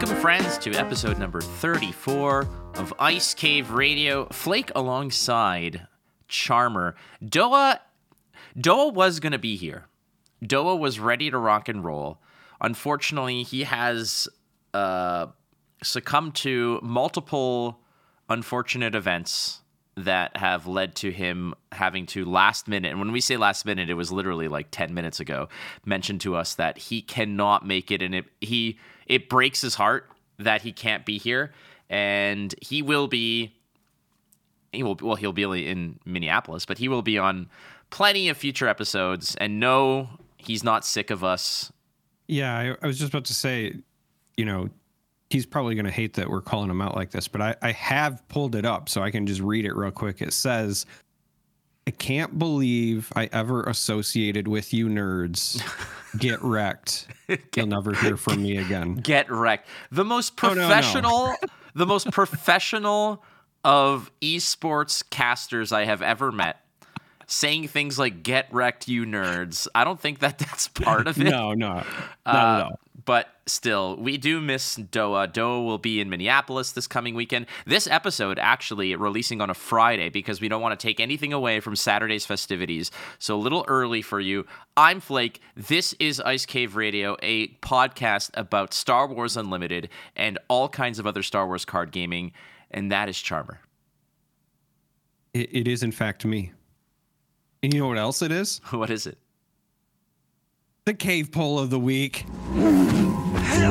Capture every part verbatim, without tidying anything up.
Welcome, friends, to episode number thirty-four of Ice Cave Radio. Flake alongside Charmer. Doa, Doa was going to be here. Doa was ready to rock and roll. Unfortunately, he has uh, succumbed to multiple unfortunate events that have led to him having to last minute, and when we say last minute, it was literally like ten minutes ago, mentioned to us that he cannot make it, and it, he it breaks his heart that he can't be here, and he will be, he will well, he'll be in Minneapolis, but he will be on plenty of future episodes, and no, he's not sick of us. Yeah, I, I was just about to say, you know, he's probably going to hate that we're calling him out like this, but I, I have pulled it up so I can just read it real quick. It says, "I can't believe I ever associated with you nerds. Get wrecked. You'll never hear from me again." Get wrecked. The most professional, oh, no, no. the most professional of esports casters I have ever met, saying things like "get wrecked, you nerds." I don't think that that's part of it. No, no, not uh, at all. But still, we do miss Doa. Doa will be in Minneapolis this coming weekend. This episode, actually, releasing on a Friday because we don't want to take anything away from Saturday's festivities. So a little early for you. I'm Flake. This is Ice Cave Radio, a podcast about Star Wars Unlimited and all kinds of other Star Wars card gaming. And that is Charmer. It, it is, in fact, me. And you know what else it is? What is it? The cave poll of the week. That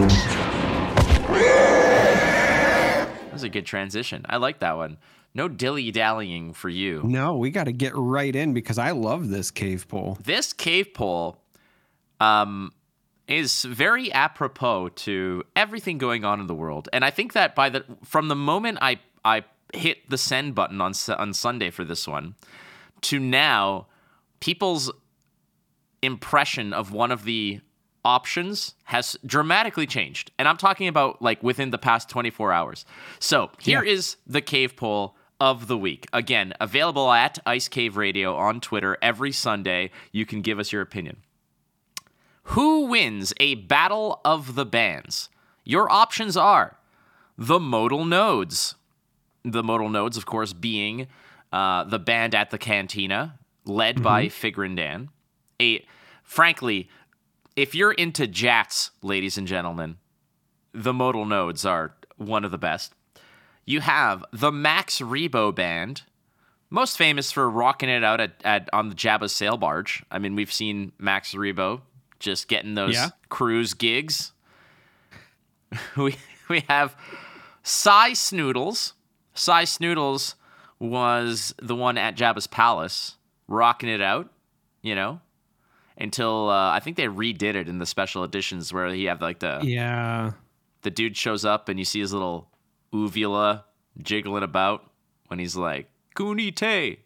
was a good transition. I like that one. No dilly-dallying for you. No, we got to get right in because I love this cave poll. This cave poll um, is very apropos to everything going on in the world. And I think that by the from the moment I, I hit the send button on, on Sunday for this one to now, people's impression of one of the options has dramatically changed. And I'm talking about like within the past twenty-four hours. So here yeah. is the cave poll of the week. Again, available at Ice Cave Radio on Twitter every Sunday. You can give us your opinion. Who wins a battle of the bands? Your options are the modal nodes. The modal nodes, of course, being uh, the band at the cantina led mm-hmm. by Figrin D'an. A, frankly, if you're into Jats, ladies and gentlemen, the modal nodes are one of the best. You have the Max Rebo band, most famous for rocking it out at, at on the Jabba sail barge. I mean, we've seen Max Rebo just getting those yeah. cruise gigs. We we have Sy Snootles. Sy Snootles was the one at Jabba's palace, rocking it out, you know. Until uh, I think they redid it in the special editions where he have like the yeah the dude shows up and you see his little uvula jiggling about when he's like "kunite,"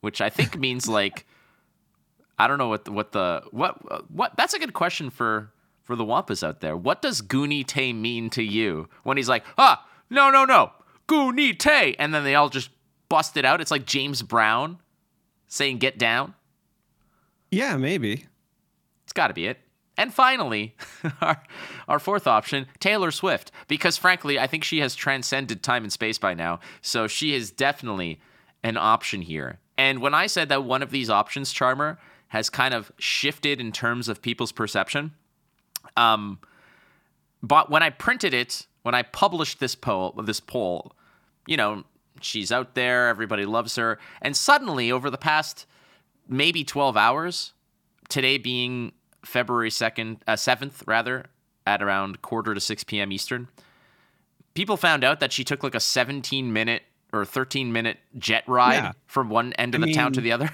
which I think means like I don't know what the, what the what what that's a good question for for the Wampas out there. What does "kunite" mean to you when he's like ah no no no "kunite," and then they all just bust it out? It's like James Brown saying "get down." Yeah, maybe. It's got to be it. And finally, our, our fourth option, Taylor Swift. Because frankly, I think she has transcended time and space by now. So she is definitely an option here. And when I said that one of these options, Charmer, has kind of shifted in terms of people's perception. Um, but when I printed it, when I published this poll, this poll, you know, she's out there. Everybody loves her. And suddenly, over the past maybe twelve hours, today being February second, uh, seventh rather, at around quarter to six p.m. Eastern, people found out that she took like a seventeen minute or thirteen minute jet ride yeah. from one end of I the mean, town to the other.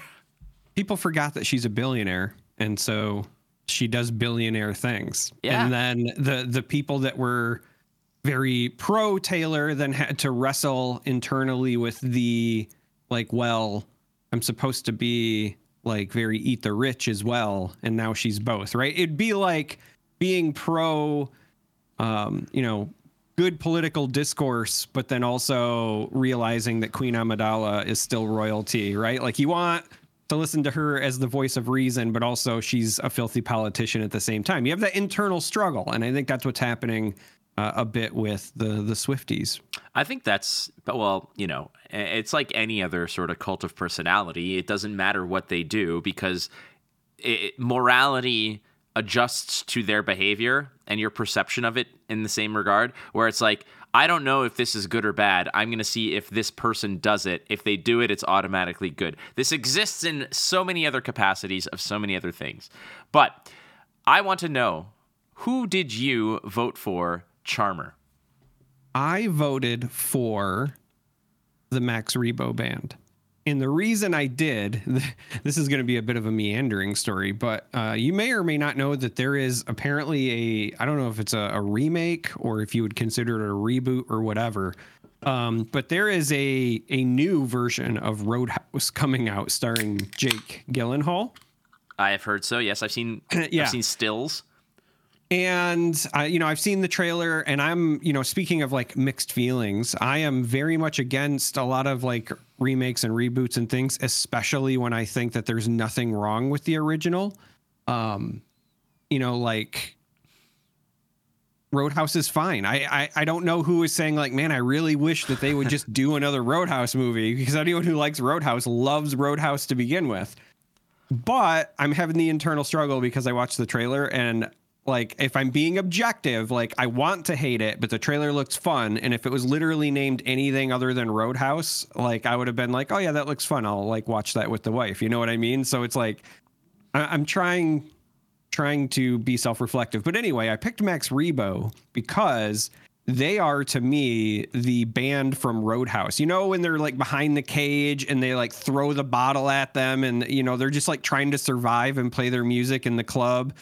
People forgot that she's a billionaire, and so she does billionaire things. Yeah. And then the the people that were very pro Taylor then had to wrestle internally with the like, well, I'm supposed to be like very eat the rich as well. And now she's both, right? It'd be like being pro, um, you know, good political discourse, but then also realizing that Queen Amidala is still royalty, right? Like you want to listen to her as the voice of reason, but also she's a filthy politician at the same time. You have that internal struggle. And I think that's what's happening uh, a bit with the the Swifties. I think that's, well, you know, it's like any other sort of cult of personality. It doesn't matter what they do because it, morality adjusts to their behavior and your perception of it in the same regard, where it's like, I don't know if this is good or bad. I'm going to see if this person does it. If they do it, it's automatically good. This exists in so many other capacities of so many other things. But I want to know, who did you vote for, Charmer? I voted for the Max Rebo band. And the reason I did, this is going to be a bit of a meandering story, but uh, you may or may not know that there is apparently a, I don't know if it's a, a remake or if you would consider it a reboot or whatever, um, but there is a a new version of Roadhouse coming out starring Jake Gyllenhaal. I have heard so, yes. I've seen, yeah. I've seen stills. And, I, you know, I've seen the trailer, and I'm, you know, speaking of like mixed feelings, I am very much against a lot of like remakes and reboots and things, especially when I think that there's nothing wrong with the original. Um, you know, like Roadhouse is fine. I, I, I don't know who is saying like, man, I really wish that they would just do another Roadhouse movie, because anyone who likes Roadhouse loves Roadhouse to begin with. But I'm having the internal struggle because I watched the trailer, and like, if I'm being objective, like, I want to hate it, but the trailer looks fun. And if it was literally named anything other than Roadhouse, like, I would have been like, oh, yeah, that looks fun. I'll, like, watch that with the wife. You know what I mean? So it's like, I- I'm trying trying to be self-reflective. But anyway, I picked Max Rebo because they are, to me, the band from Roadhouse. You know, when they're, like, behind the cage and they, like, throw the bottle at them. And, you know, they're just, like, trying to survive and play their music in the club.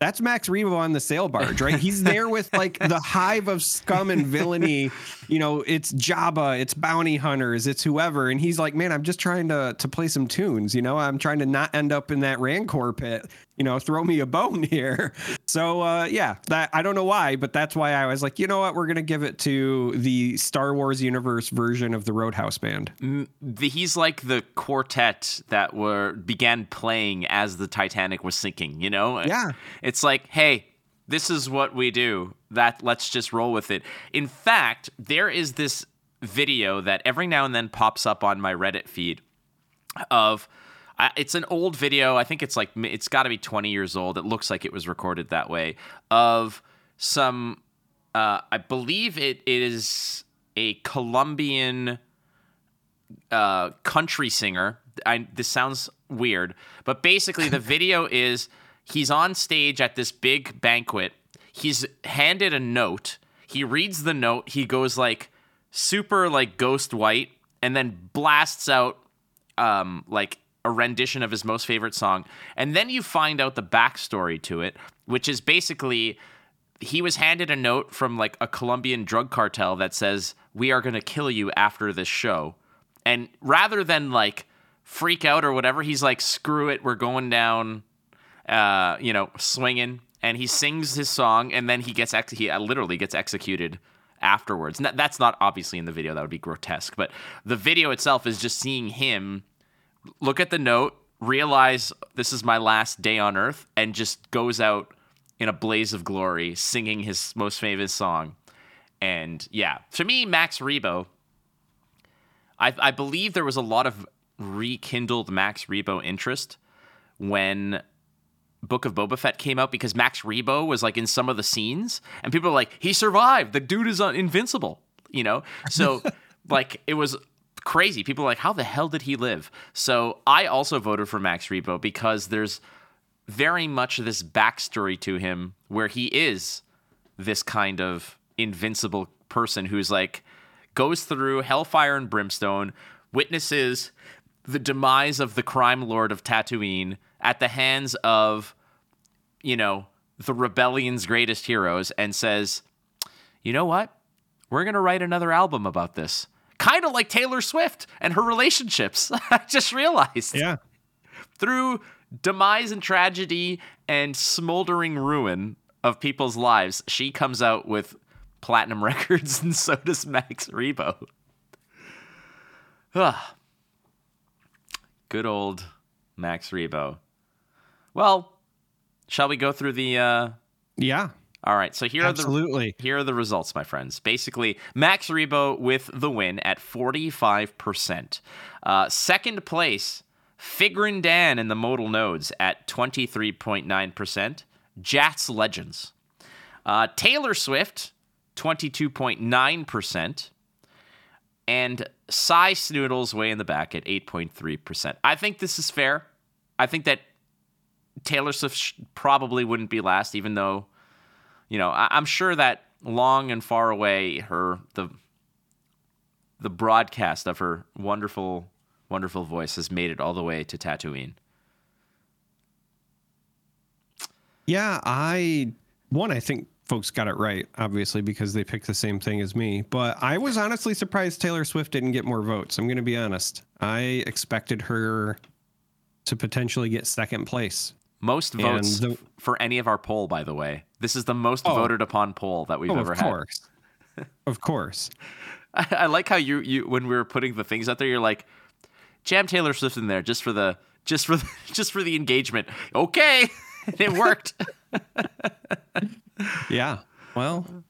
That's Max Rebo on the sail barge, right? He's there with like the hive of scum and villainy. You know, it's Jabba, it's bounty hunters, it's whoever. And he's like, man, I'm just trying to to play some tunes. You know, I'm trying to not end up in that Rancor pit. You know, throw me a bone here. So, uh, yeah, that I don't know why, but that's why I was like, you know what? We're going to give it to the Star Wars universe version of the Roadhouse band. He's like the quartet that were began playing as the Titanic was sinking, you know? Yeah. It's like, hey, this is what we do. That let's just roll with it. In fact, there is this video that every now and then pops up on my Reddit feed of... I, it's an old video. I think it's like, it's got to be twenty years old. It looks like it was recorded that way, of some, uh, I believe it is a Colombian uh, country singer. I, this sounds weird, but basically the video is he's on stage at this big banquet. He's handed a note. He reads the note. He goes like super like Ghost white and then blasts out um, like, a rendition of his most favorite song. And then you find out the backstory to it, which is basically he was handed a note from like a Colombian drug cartel that says, we are going to kill you after this show. And rather than like freak out or whatever, he's like, screw it. We're going down, uh, you know, swinging. And he sings his song, and then he gets, ex- he literally gets executed afterwards. And that's not obviously in the video. That would be grotesque, but the video itself is just seeing him look at the note, realize this is my last day on Earth, and just goes out in a blaze of glory, singing his most famous song. And yeah, to me, Max Rebo, I, I believe there was a lot of rekindled Max Rebo interest when Book of Boba Fett came out, because Max Rebo was like in some of the scenes, and people were like, he survived. The dude is invincible, you know? So like it was... crazy. People are like, how the hell did he live? So I also voted for Max Rebo because there's very much this backstory to him where he is this kind of invincible person who's like goes through hellfire and brimstone, witnesses the demise of the crime lord of Tatooine at the hands of, you know, the rebellion's greatest heroes, and says, you know what? We're going to write another album about this. Kind of like Taylor Swift and her relationships. I just realized. Yeah. Through demise and tragedy and smoldering ruin of people's lives, she comes out with platinum records, and so does Max Rebo. Ah. Good old Max Rebo. Well, shall we go through the... Uh, yeah. All right, so here Absolutely. are the here are the results, my friends. Basically, Max Rebo with the win at forty-five percent. Uh, second place, Figrin D'an in the modal nodes at twenty-three point nine percent. J A T S Legends. Uh, Taylor Swift, twenty-two point nine percent. And Sy Snootles way in the back at eight point three percent. I think this is fair. I think that Taylor Swift sh- probably wouldn't be last, even though... You know, I- I'm sure that long and far away, her the the broadcast of her wonderful, wonderful voice has made it all the way to Tatooine. Yeah, I one I think folks got it right, obviously, because they picked the same thing as me. But I was honestly surprised Taylor Swift didn't get more votes. I'm going to be honest. I expected her to potentially get second place. Most votes the, for any of our poll, by the way. This is the most oh, voted upon poll that we've oh, ever of had. Of course. Of course. I, I like how you, you when we were putting the things out there, you're like, jam Taylor Swift in there just for the just for the, just for the engagement. Okay. It worked. Yeah. Well, I'm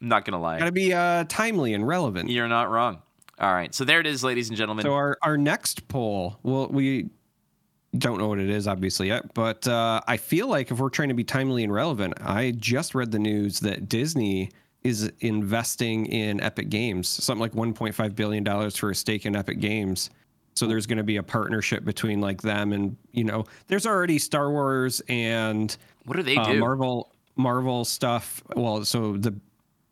not gonna lie. Gotta be uh, timely and relevant. You're not wrong. All right. So there it is, ladies and gentlemen. So our, our next poll, well, we don't know what it is, obviously, yet, but uh, I feel like if we're trying to be timely and relevant, I just read the news that Disney is investing in Epic Games, something like one point five billion dollars for a stake in Epic Games. So there's going to be a partnership between like them and, you know, there's already Star Wars and what do they uh, do? Marvel, Marvel stuff. Well, so the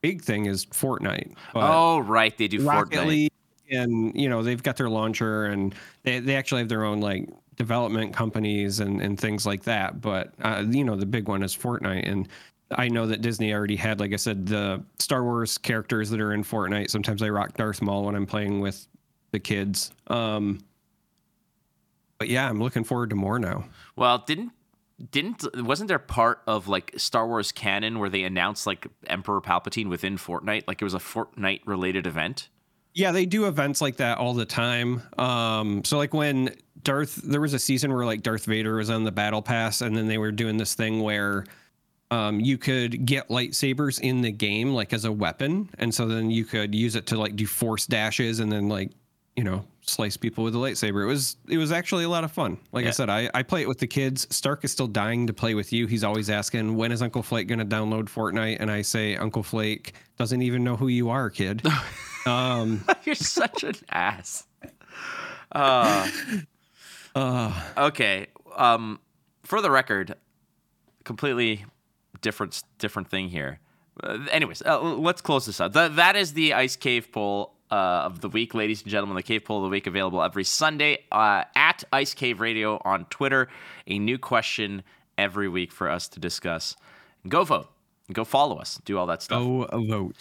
big thing is Fortnite. Oh, right. They do Rocket Fortnite. League and, you know, they've got their launcher and they, they actually have their own like development companies and, and things like that. But, uh, you know, the big one is Fortnite. And I know that Disney already had, like I said, the Star Wars characters that are in Fortnite. Sometimes I rock Darth Maul when I'm playing with the kids. Um, but yeah, I'm looking forward to more now. Well, didn't, didn't, wasn't there part of like Star Wars canon where they announced like Emperor Palpatine within Fortnite? Like it was a Fortnite related event? Yeah, they do events like that all the time. Um, so like when Darth, there was a season where like Darth Vader was on the battle pass, and then they were doing this thing where um, you could get lightsabers in the game like as a weapon. And so then you could use it to like do force dashes and then like, you know, slice people with a lightsaber. It was it was actually a lot of fun. Like yeah. I said, I, I play it with the kids. Stark is still dying to play with you. He's always asking, when is Uncle Flake going to download Fortnite? And I say, Uncle Flake doesn't even know who you are, kid. Um, You're such an ass. Uh, uh, okay. Um, for the record, completely different different thing here. Uh, anyways, uh, let's close this up. Th- that is the Ice Cave poll uh, of the week, ladies and gentlemen. The Cave poll of the week available every Sunday uh, at Ice Cave Radio on Twitter. A new question every week for us to discuss. Go vote. Go follow us. Do all that stuff. Go vote.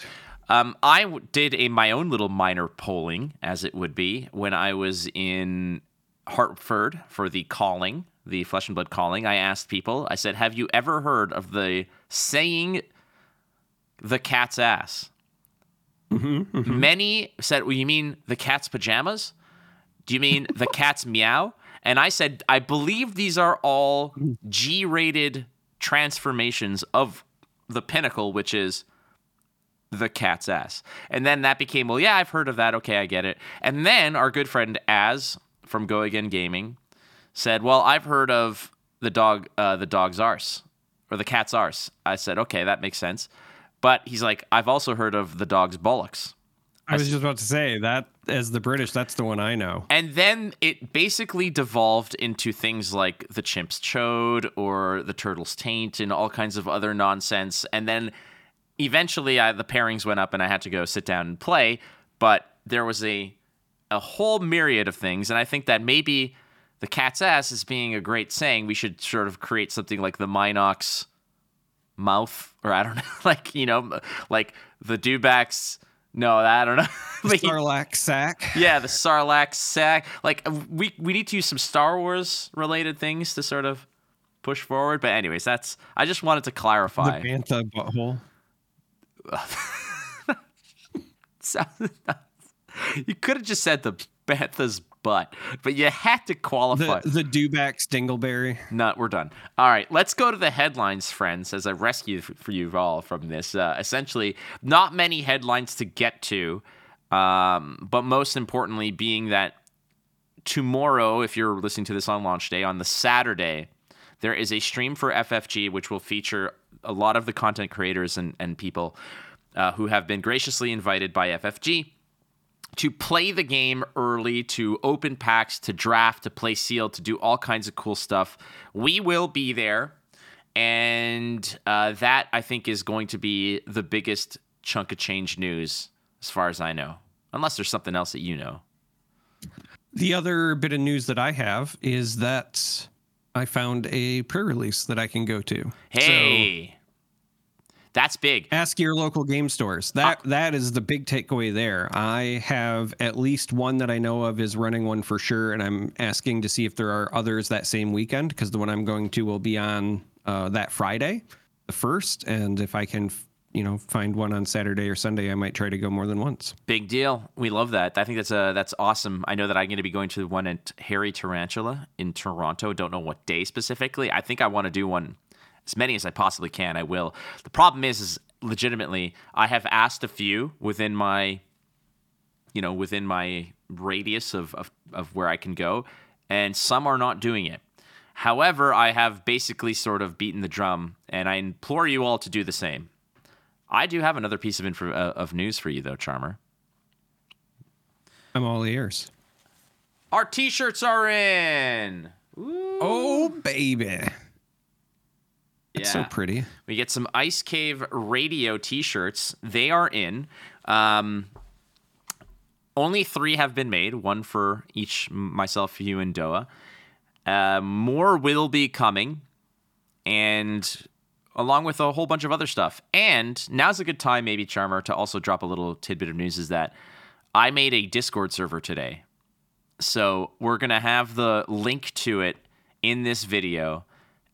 Um, I w- did a my own little minor polling, as it would be, when I was in Hartford for the calling, the Flesh and Blood calling. I asked people, I said, have you ever heard of the saying, the cat's ass? Mm-hmm, mm-hmm. Many said, well, you mean the cat's pajamas? Do you mean the cat's meow? And I said, I believe these are all G-rated transformations of the pinnacle, which is the cat's ass. And then that became, well, yeah, I've heard of that. Okay, I get it. And then our good friend Az from Go Again Gaming said, well, I've heard of the dog, uh, the dog's arse or the cat's arse. I said, okay, that makes sense. But he's like, I've also heard of the dog's bollocks. I was I, just about to say that as the British, that's the one I know. And then it basically devolved into things like the chimp's chode or the turtle's taint and all kinds of other nonsense. And then eventually, I, the pairings went up, and I had to go sit down and play. But there was a a whole myriad of things, and I think that maybe the cat's ass is being a great saying. We should sort of create something like the Minox mouth, or I don't know, like you know, like the Dubac's. No, I don't know. The Sarlacc sack. Yeah, the Sarlacc sack. Like we we need to use some Star Wars related things to sort of push forward. But anyways, that's I just wanted to clarify. The Bantha butthole. You could have just said the Bantha's butt. But you had to qualify. The, the Dewback's Dingleberry. No, we're done. All right, let's go to the headlines, friends, as I rescue for you all from this. Uh, essentially, not many headlines to get to, um, but most importantly being that tomorrow, if you're listening to this on launch day, on the Saturday, there is a stream for F F G, which will feature a lot of the content creators and, and people uh, who have been graciously invited by F F G to play the game early, to open packs, to draft, to play sealed, to do all kinds of cool stuff. We will be there, and uh, that, I think, is going to be the biggest chunk of change news as far as I know, unless there's something else that you know. The other bit of news that I have is that I found a pre-release that I can go to. Hey, so, that's big. Ask your local game stores. That uh, that is the big takeaway there. I have at least one that I know of is running one for sure, and I'm asking to see if there are others that same weekend, because the one I'm going to will be on uh, that Friday, the first, and if I can, you know, find one on Saturday or Sunday, I might try to go more than once. Big deal. We love that. I think that's a, that's awesome. I know that I'm going to be going to the one at Harry Tarantula in Toronto. Don't know what day specifically. I think I want to do one, as many as I possibly can. I will. The problem is, is legitimately, I have asked a few within my, you know, within my radius of, of, of where I can go, and some are not doing it. However, I have basically sort of beaten the drum, and I implore you all to do the same. I do have another piece of info, uh, of news for you, though, Charmer. I'm all ears. Our T-shirts are in. Ooh. Oh, baby. It's yeah. so pretty. We get some Ice Cave Radio T-shirts. They are in. Um, only three have been made, one for each, myself, you, and Doa. Uh, more will be coming, and along with a whole bunch of other stuff. And now's a good time, maybe, Charmer, to also drop a little tidbit of news, is that I made a Discord server today. So we're going to have the link to it in this video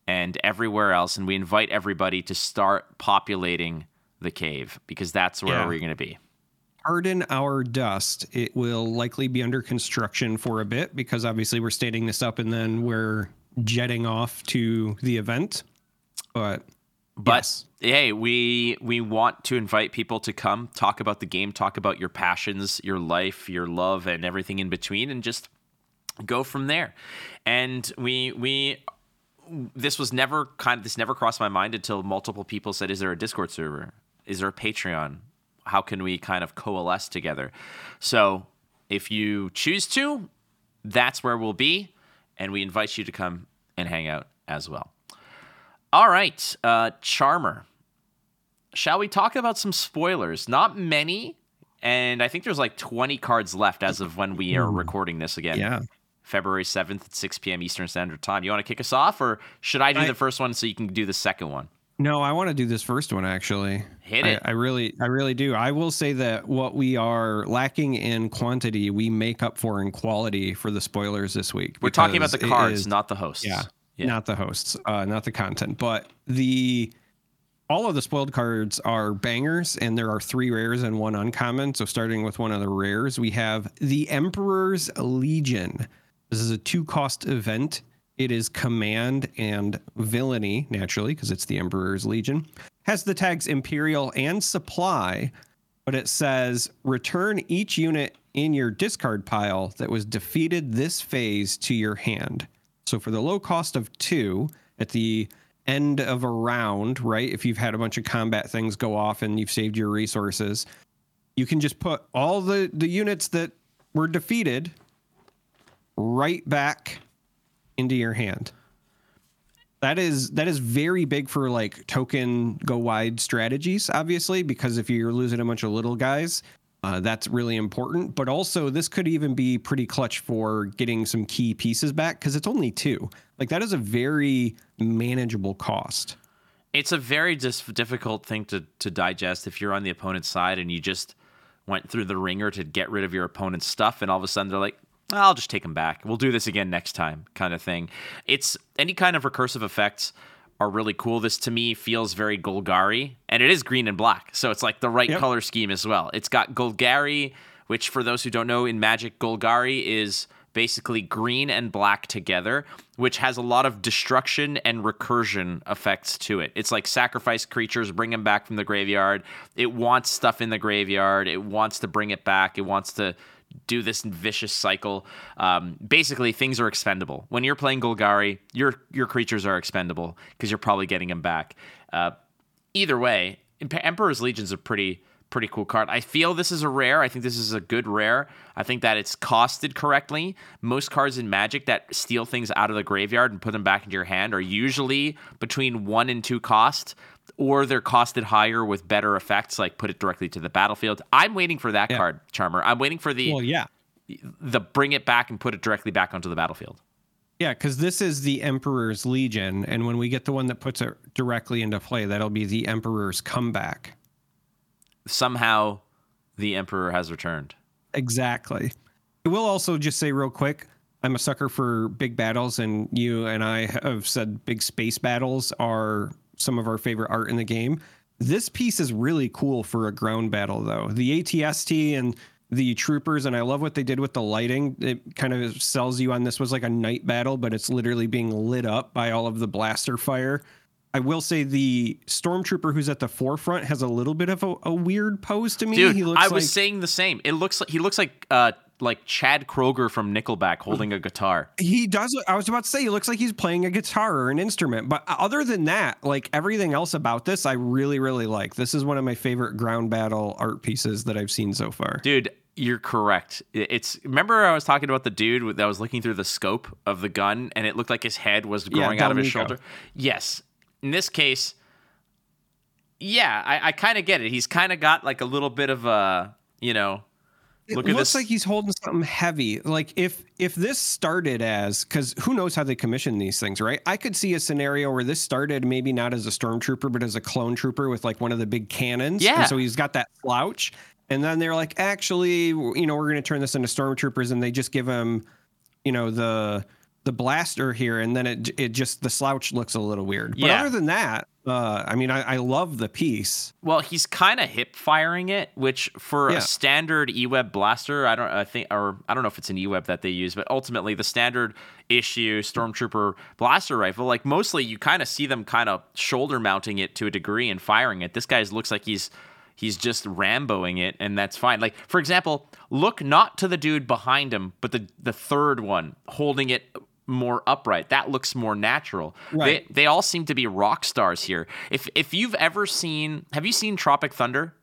and everywhere else, and we invite everybody to start populating the cave, because that's where yeah. we're going to be. Harden our dust. It will likely be under construction for a bit, because obviously we're standing this up and then we're jetting off to the event. But... But, yes. hey, we we want to invite people to come talk about the game, talk about your passions, your life, your love, and everything in between, and just go from there. And we we this was never kind of this never crossed my mind until multiple people said, is there a Discord server? Is there a Patreon? How can we kind of coalesce together? So if you choose to, that's where we'll be, and we invite you to come and hang out as well. All right, uh, Charmer, shall we talk about some spoilers? Not many, and I think there's like twenty cards left as of when we are recording this again. Yeah. February seventh at six p.m. Eastern Standard Time. You want to kick us off, or should I do I, the first one so you can do the second one? No, I want to do this first one, actually. Hit it. I, I really I really do. I will say that what we are lacking in quantity, we make up for in quality for the spoilers this week. We're talking about the cards, is, not the hosts. Yeah. Yeah. Not the hosts, uh, not the content, but the all of the spoiled cards are bangers, and there are three rares and one uncommon. So starting with one of the rares, we have the Emperor's Legion. This is a two-cost event. It is command and villainy, naturally, because it's the Emperor's Legion. Has the tags Imperial and Supply, but it says return each unit in your discard pile that was defeated this phase to your hand. So for the low cost of two, at the end of a round, right, if you've had a bunch of combat things go off and you've saved your resources, you can just put all the, the units that were defeated right back into your hand. That is that is very big for, like, token go-wide strategies, obviously, because if you're losing a bunch of little guys, uh, that's really important. But also, this could even be pretty clutch for getting some key pieces back, because it's only two. Like, that is a very manageable cost. It's a very dis- difficult thing to, to digest if you're on the opponent's side and you just went through the ringer to get rid of your opponent's stuff, and all of a sudden they're like, I'll just take them back. We'll do this again next time, kind of thing. It's any kind of recursive effects are really cool. This, to me, feels very Golgari, and it is green and black, so it's like the right yep. color scheme as well. It's got Golgari, which, for those who don't know, in Magic, Golgari is basically green and black together, which has a lot of destruction and recursion effects to it. It's like sacrifice creatures, bring them back from the graveyard. It wants stuff in the graveyard. It wants to bring it back. It wants to do this vicious cycle. Um, basically, things are expendable. When you're playing Golgari, your your creatures are expendable because you're probably getting them back. Uh, either way, Emperor's Legion's a pretty... Pretty cool card. I feel this is a rare. I think this is a good rare. I think that it's costed correctly. Most cards in Magic that steal things out of the graveyard and put them back into your hand are usually between one and two cost, or they're costed higher with better effects, like put it directly to the battlefield. I'm waiting for that yeah. card, Charmer. I'm waiting for the, well, yeah. the bring it back and put it directly back onto the battlefield. Yeah, because this is the Emperor's Legion, and when we get the one that puts it directly into play, that'll be the Emperor's Comeback. Somehow the Emperor has returned. Exactly. I will also just say real quick, I'm a sucker for big battles, and you and I have said big space battles are some of our favorite art in the game. This piece is really cool for a ground battle, though. The A T S T and the troopers, and I love what they did with the lighting. It kind of sells you on this was like a night battle, but it's literally being lit up by all of the blaster fire. I will say the stormtrooper who's at the forefront has a little bit of a, a weird pose to me. Dude, he looks I was like, saying the same. It looks like he looks like uh, like Chad Kroeger from Nickelback holding a guitar. He does. Look, I was about to say he looks like he's playing a guitar or an instrument. But other than that, like everything else about this, I really, really like. This is one of my favorite ground battle art pieces that I've seen so far. Dude, you're correct. It's remember I was talking about the dude that was looking through the scope of the gun and it looked like his head was growing yeah, out of his shoulder. Yes. In this case, yeah, I, I kind of get it. He's kind of got like a little bit of a, you know, look it at looks this. Like he's holding something heavy. Like if if this started as, because who knows how they commission these things, right? I could see a scenario where this started maybe not as a stormtrooper, but as a clone trooper with like one of the big cannons. Yeah. And so he's got that slouch. And then they're like, actually, you know, we're going to turn this into stormtroopers. And they just give him, you know, the... the blaster here, and then it it just the slouch looks a little weird. But yeah. other than that, uh, I mean, I, I love the piece. Well, he's kind of hip firing it, which for yeah. a standard E-Web blaster, I don't, I think, or I don't know if it's an E-Web that they use, but ultimately the standard issue stormtrooper blaster rifle, like mostly you kind of see them kind of shoulder mounting it to a degree and firing it. This guy looks like he's he's just Ramboing it, and that's fine. Like for example, look not to the dude behind him, but the the third one holding it more upright. That looks more natural. Right. They they all seem to be rock stars here. If if you've ever seen, have you seen Tropic Thunder?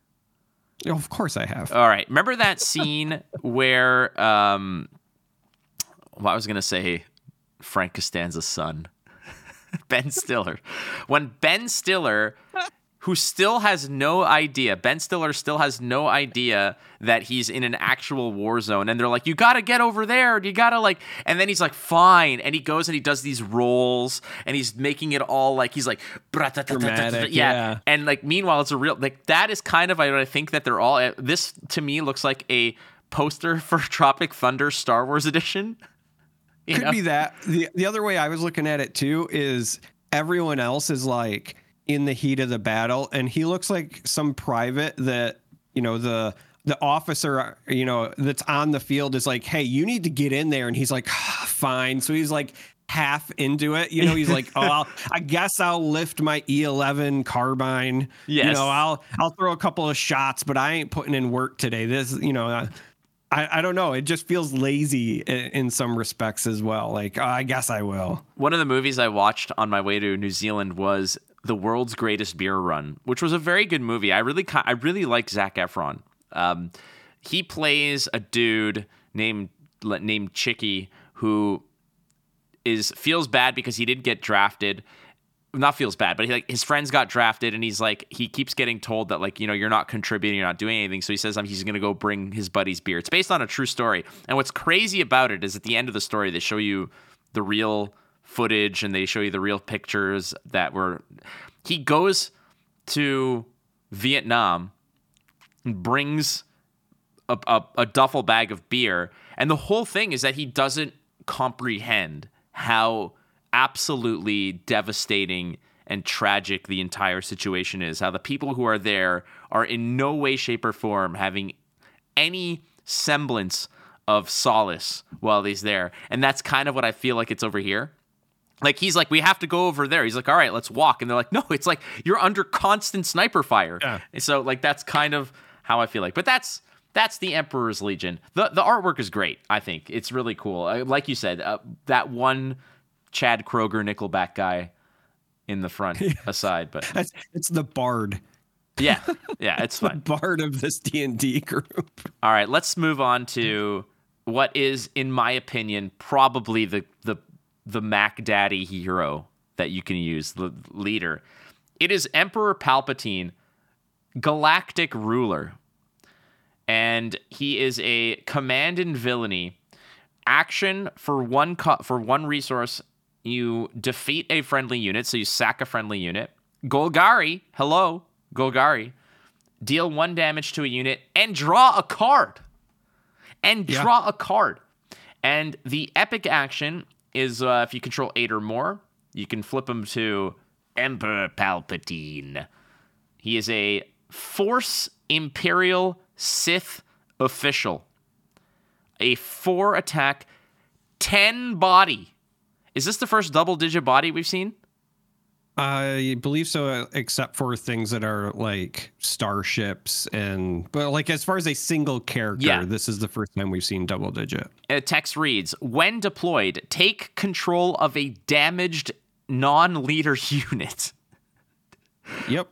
Oh, of course I have. All right. Remember that scene where um well, I was going to say Frank Costanza's son, Ben Stiller. When Ben Stiller who still has no idea, Ben Stiller still has no idea that he's in an actual war zone. And they're like, you got to get over there. You got to like, and then he's like, fine. And he goes and he does these rolls and he's making it all like, he's like, yeah. yeah. And like, meanwhile, it's a real, like that is kind of, I think that they're all, this to me looks like a poster for Tropic Thunder Star Wars edition. You Could know? be that. The, the other way I was looking at it too, is everyone else is like, in the heat of the battle, and he looks like some private that, you know, the the officer, you know, that's on the field is like, hey, you need to get in there, and he's like, ah, fine. So he's like half into it, you know, he's like, oh, I'll, I guess I'll lift my E eleven carbine. Yes. You know, I'll I'll throw a couple of shots, but I ain't putting in work today. This, you know, uh, I, I don't know. It just feels lazy in, in some respects as well. Like, oh, I guess I will. One of the movies I watched on my way to New Zealand was The World's Greatest Beer Run, which was a very good movie. I really I really like Zac Efron. Um, he plays a dude named named Chicky who is feels bad because he didn't get drafted. Not feels bad, but he, like his friends got drafted, and he's like he keeps getting told that like you know you're not contributing, you're not doing anything. So he says um, he's gonna go bring his buddy's beer. It's based on a true story, and what's crazy about it is at the end of the story they show you the real footage and they show you the real pictures that were he goes to Vietnam and brings a, a, a duffel bag of beer, and the whole thing is that he doesn't comprehend how absolutely devastating and tragic the entire situation is, how the people who are there are in no way, shape, or form having any semblance of solace while he's there. And that's kind of what I feel like it's over here. Like, he's like, we have to go over there. He's like, all right, let's walk. And they're like, no, it's like, you're under constant sniper fire. Yeah. And so, like, that's kind of how I feel like. But that's that's the Emperor's Legion. The the artwork is great, I think. It's really cool. Like you said, uh, that one Chad Kroeger Nickelback guy in the front aside. But that's, it's the bard. Yeah, yeah, it's fun. The bard of this D and D group. All right, let's move on to what is, in my opinion, probably the the the Mac Daddy hero that you can use, the leader. It is Emperor Palpatine, Galactic Ruler. And he is a command in villainy. Action for one co- for one resource, you defeat a friendly unit, so you sack a friendly unit. Golgari, hello, Golgari. Deal one damage to a unit and draw a card. And draw yeah. a card. And the epic action is uh, if you control eight or more, you can flip him to Emperor Palpatine. He is a Force Imperial Sith official. A four attack, ten body. Is this the first double digit body we've seen? I believe so, except for things that are like starships and, but like as far as a single character, yeah. This is the first time we've seen double digit. A text reads, when deployed, take control of a damaged non-leader unit. Yep.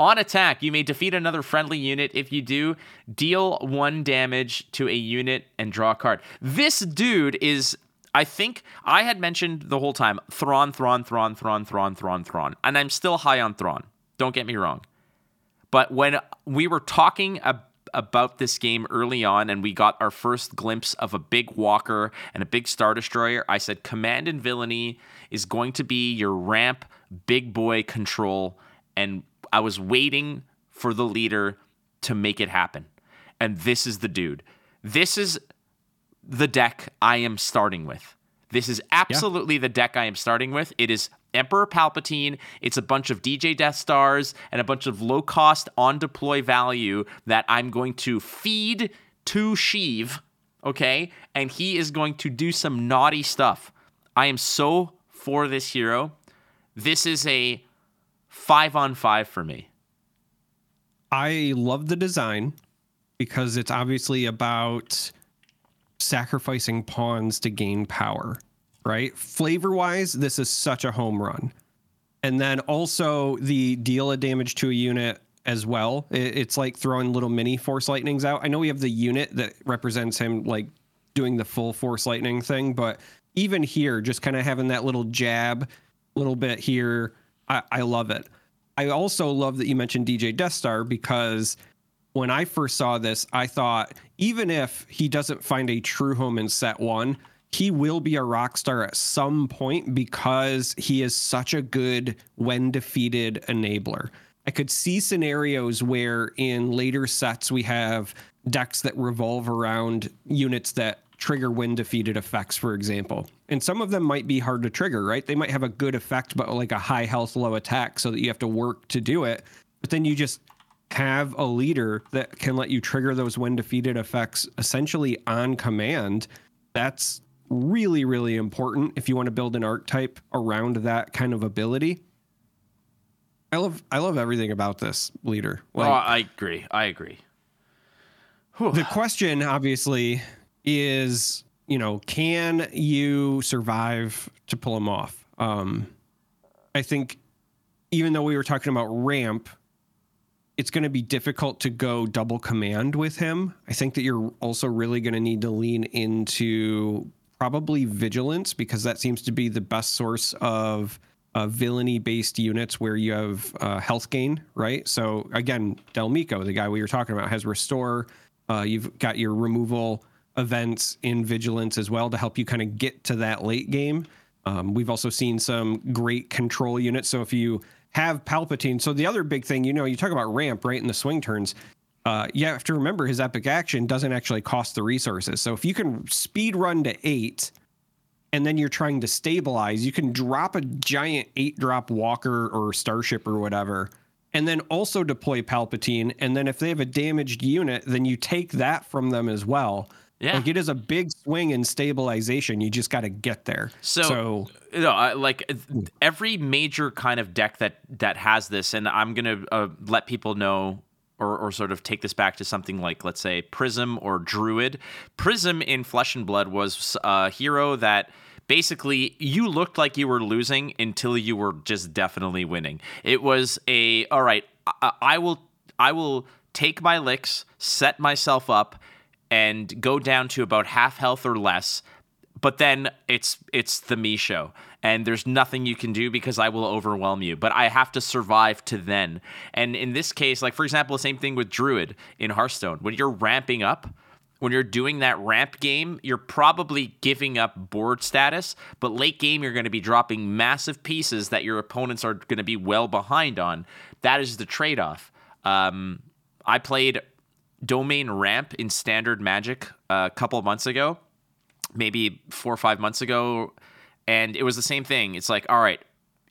On attack, you may defeat another friendly unit. If you do, deal one damage to a unit and draw a card. This dude is... I think I had mentioned the whole time, Thrawn, Thrawn, Thrawn, Thrawn, Thrawn, Thrawn, Thrawn. And I'm still high on Thrawn. Don't get me wrong. But when we were talking ab- about this game early on and we got our first glimpse of a big walker and a big Star Destroyer, I said Command and Villainy is going to be your ramp, big boy control. And I was waiting for the leader to make it happen. And this is the dude. This is... the deck I am starting with. This is absolutely yeah. the deck I am starting with. It is Emperor Palpatine. It's a bunch of D J Death Stars and a bunch of low-cost, on-deploy value that I'm going to feed to Sheev, okay? And he is going to do some naughty stuff. I am so for this hero. This is a five on five for me. I love the design because it's obviously about... sacrificing pawns to gain power, right? Flavor wise, this is such a home run. And then also the deal a damage to a unit as well. It's like throwing little mini force lightnings out. I know we have the unit that represents him like doing the full force lightning thing, but even here, just kind of having that little jab, little bit here, I, I love it. I also love that you mentioned D J Death Star because when I first saw this, I thought, even if he doesn't find a true home in set one, he will be a rock star at some point because he is such a good when defeated enabler. I could see scenarios where in later sets we have decks that revolve around units that trigger when defeated effects, for example. And some of them might be hard to trigger, right? They might have a good effect, but like a high health, low attack so that you have to work to do it. But then you just... have a leader that can let you trigger those when defeated effects essentially on command. That's really, really important if you want to build an archetype around that kind of ability. I love I love everything about this leader. Like, oh, I agree. I agree. Whew. The question, obviously, is, you know, can you survive to pull him off? Um, I think even though we were talking about ramp, it's going to be difficult to go double command with him. I think that you're also really going to need to lean into probably vigilance because that seems to be the best source of uh, villainy-based units where you have uh, health gain, right? So again, Delmico, the guy we were talking about, has restore. Uh, you've got your removal events in vigilance as well to help you kind of get to that late game. Um, we've also seen some great control units. So if you have Palpatine. So the other big thing, you know, you talk about ramp, right, in the swing turns. Uh, you have to remember his epic action doesn't actually cost the resources. So if you can speed run to eight and then you're trying to stabilize, you can drop a giant eight drop walker or starship or whatever, and then also deploy Palpatine. And then if they have a damaged unit, then you take that from them as well. Yeah. Like, it is a big swing in stabilization. You just got to get there. So, so you know, I, like every major kind of deck that that has this, and I'm going to uh, let people know or, or sort of take this back to something like, let's say, Prism or Druid. Prism in Flesh and Blood was a hero that basically you looked like you were losing until you were just definitely winning. It was a, all right, I, I will I will take my licks, set myself up, and go down to about half health or less, but then it's it's the me show, and there's nothing you can do because I will overwhelm you, but I have to survive to then. And in this case, like, for example, the same thing with Druid in Hearthstone. When you're ramping up, when you're doing that ramp game, you're probably giving up board status, but late game, you're going to be dropping massive pieces that your opponents are going to be well behind on. That is the trade-off. Um, I played Domain Ramp in Standard Magic a couple months ago, maybe four or five months ago, and it was the same thing. It's like, all right,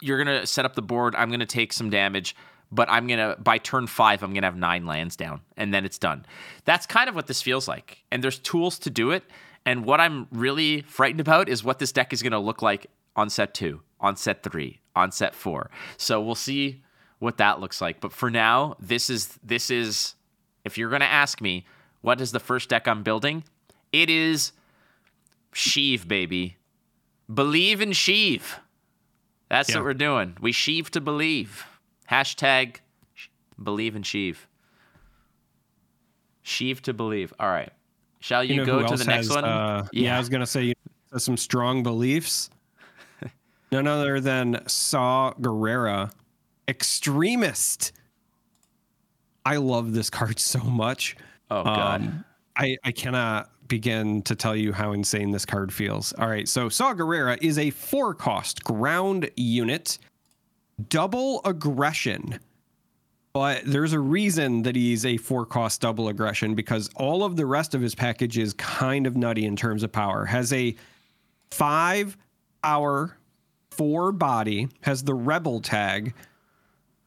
you're going to set up the board, I'm going to take some damage, but I'm going to, by turn five, I'm going to have nine lands down, and then it's done. That's kind of what this feels like, and there's tools to do it, and what I'm really frightened about is what this deck is going to look like on set two, on set three, on set four. So we'll see what that looks like, but for now, this is this is... If you're going to ask me, what is the first deck I'm building? It is Sheev, baby. Believe in Sheev. That's yeah. what we're doing. We Sheev to believe. Hashtag believe in Sheev. Sheev to believe. All right. Shall you, you know go to the next has, one? Uh, yeah. yeah, I was going to say you have some strong beliefs. None other than Saw Gerrera. Extremist. I love this card so much. Oh, God. Um, I, I cannot begin to tell you how insane this card feels. All right, so Saw Gerrera is a four-cost ground unit, double aggression. But there's a reason that he's a four-cost double aggression, because all of the rest of his package is kind of nutty in terms of power. Has a five-hour, four-body, has the Rebel tag,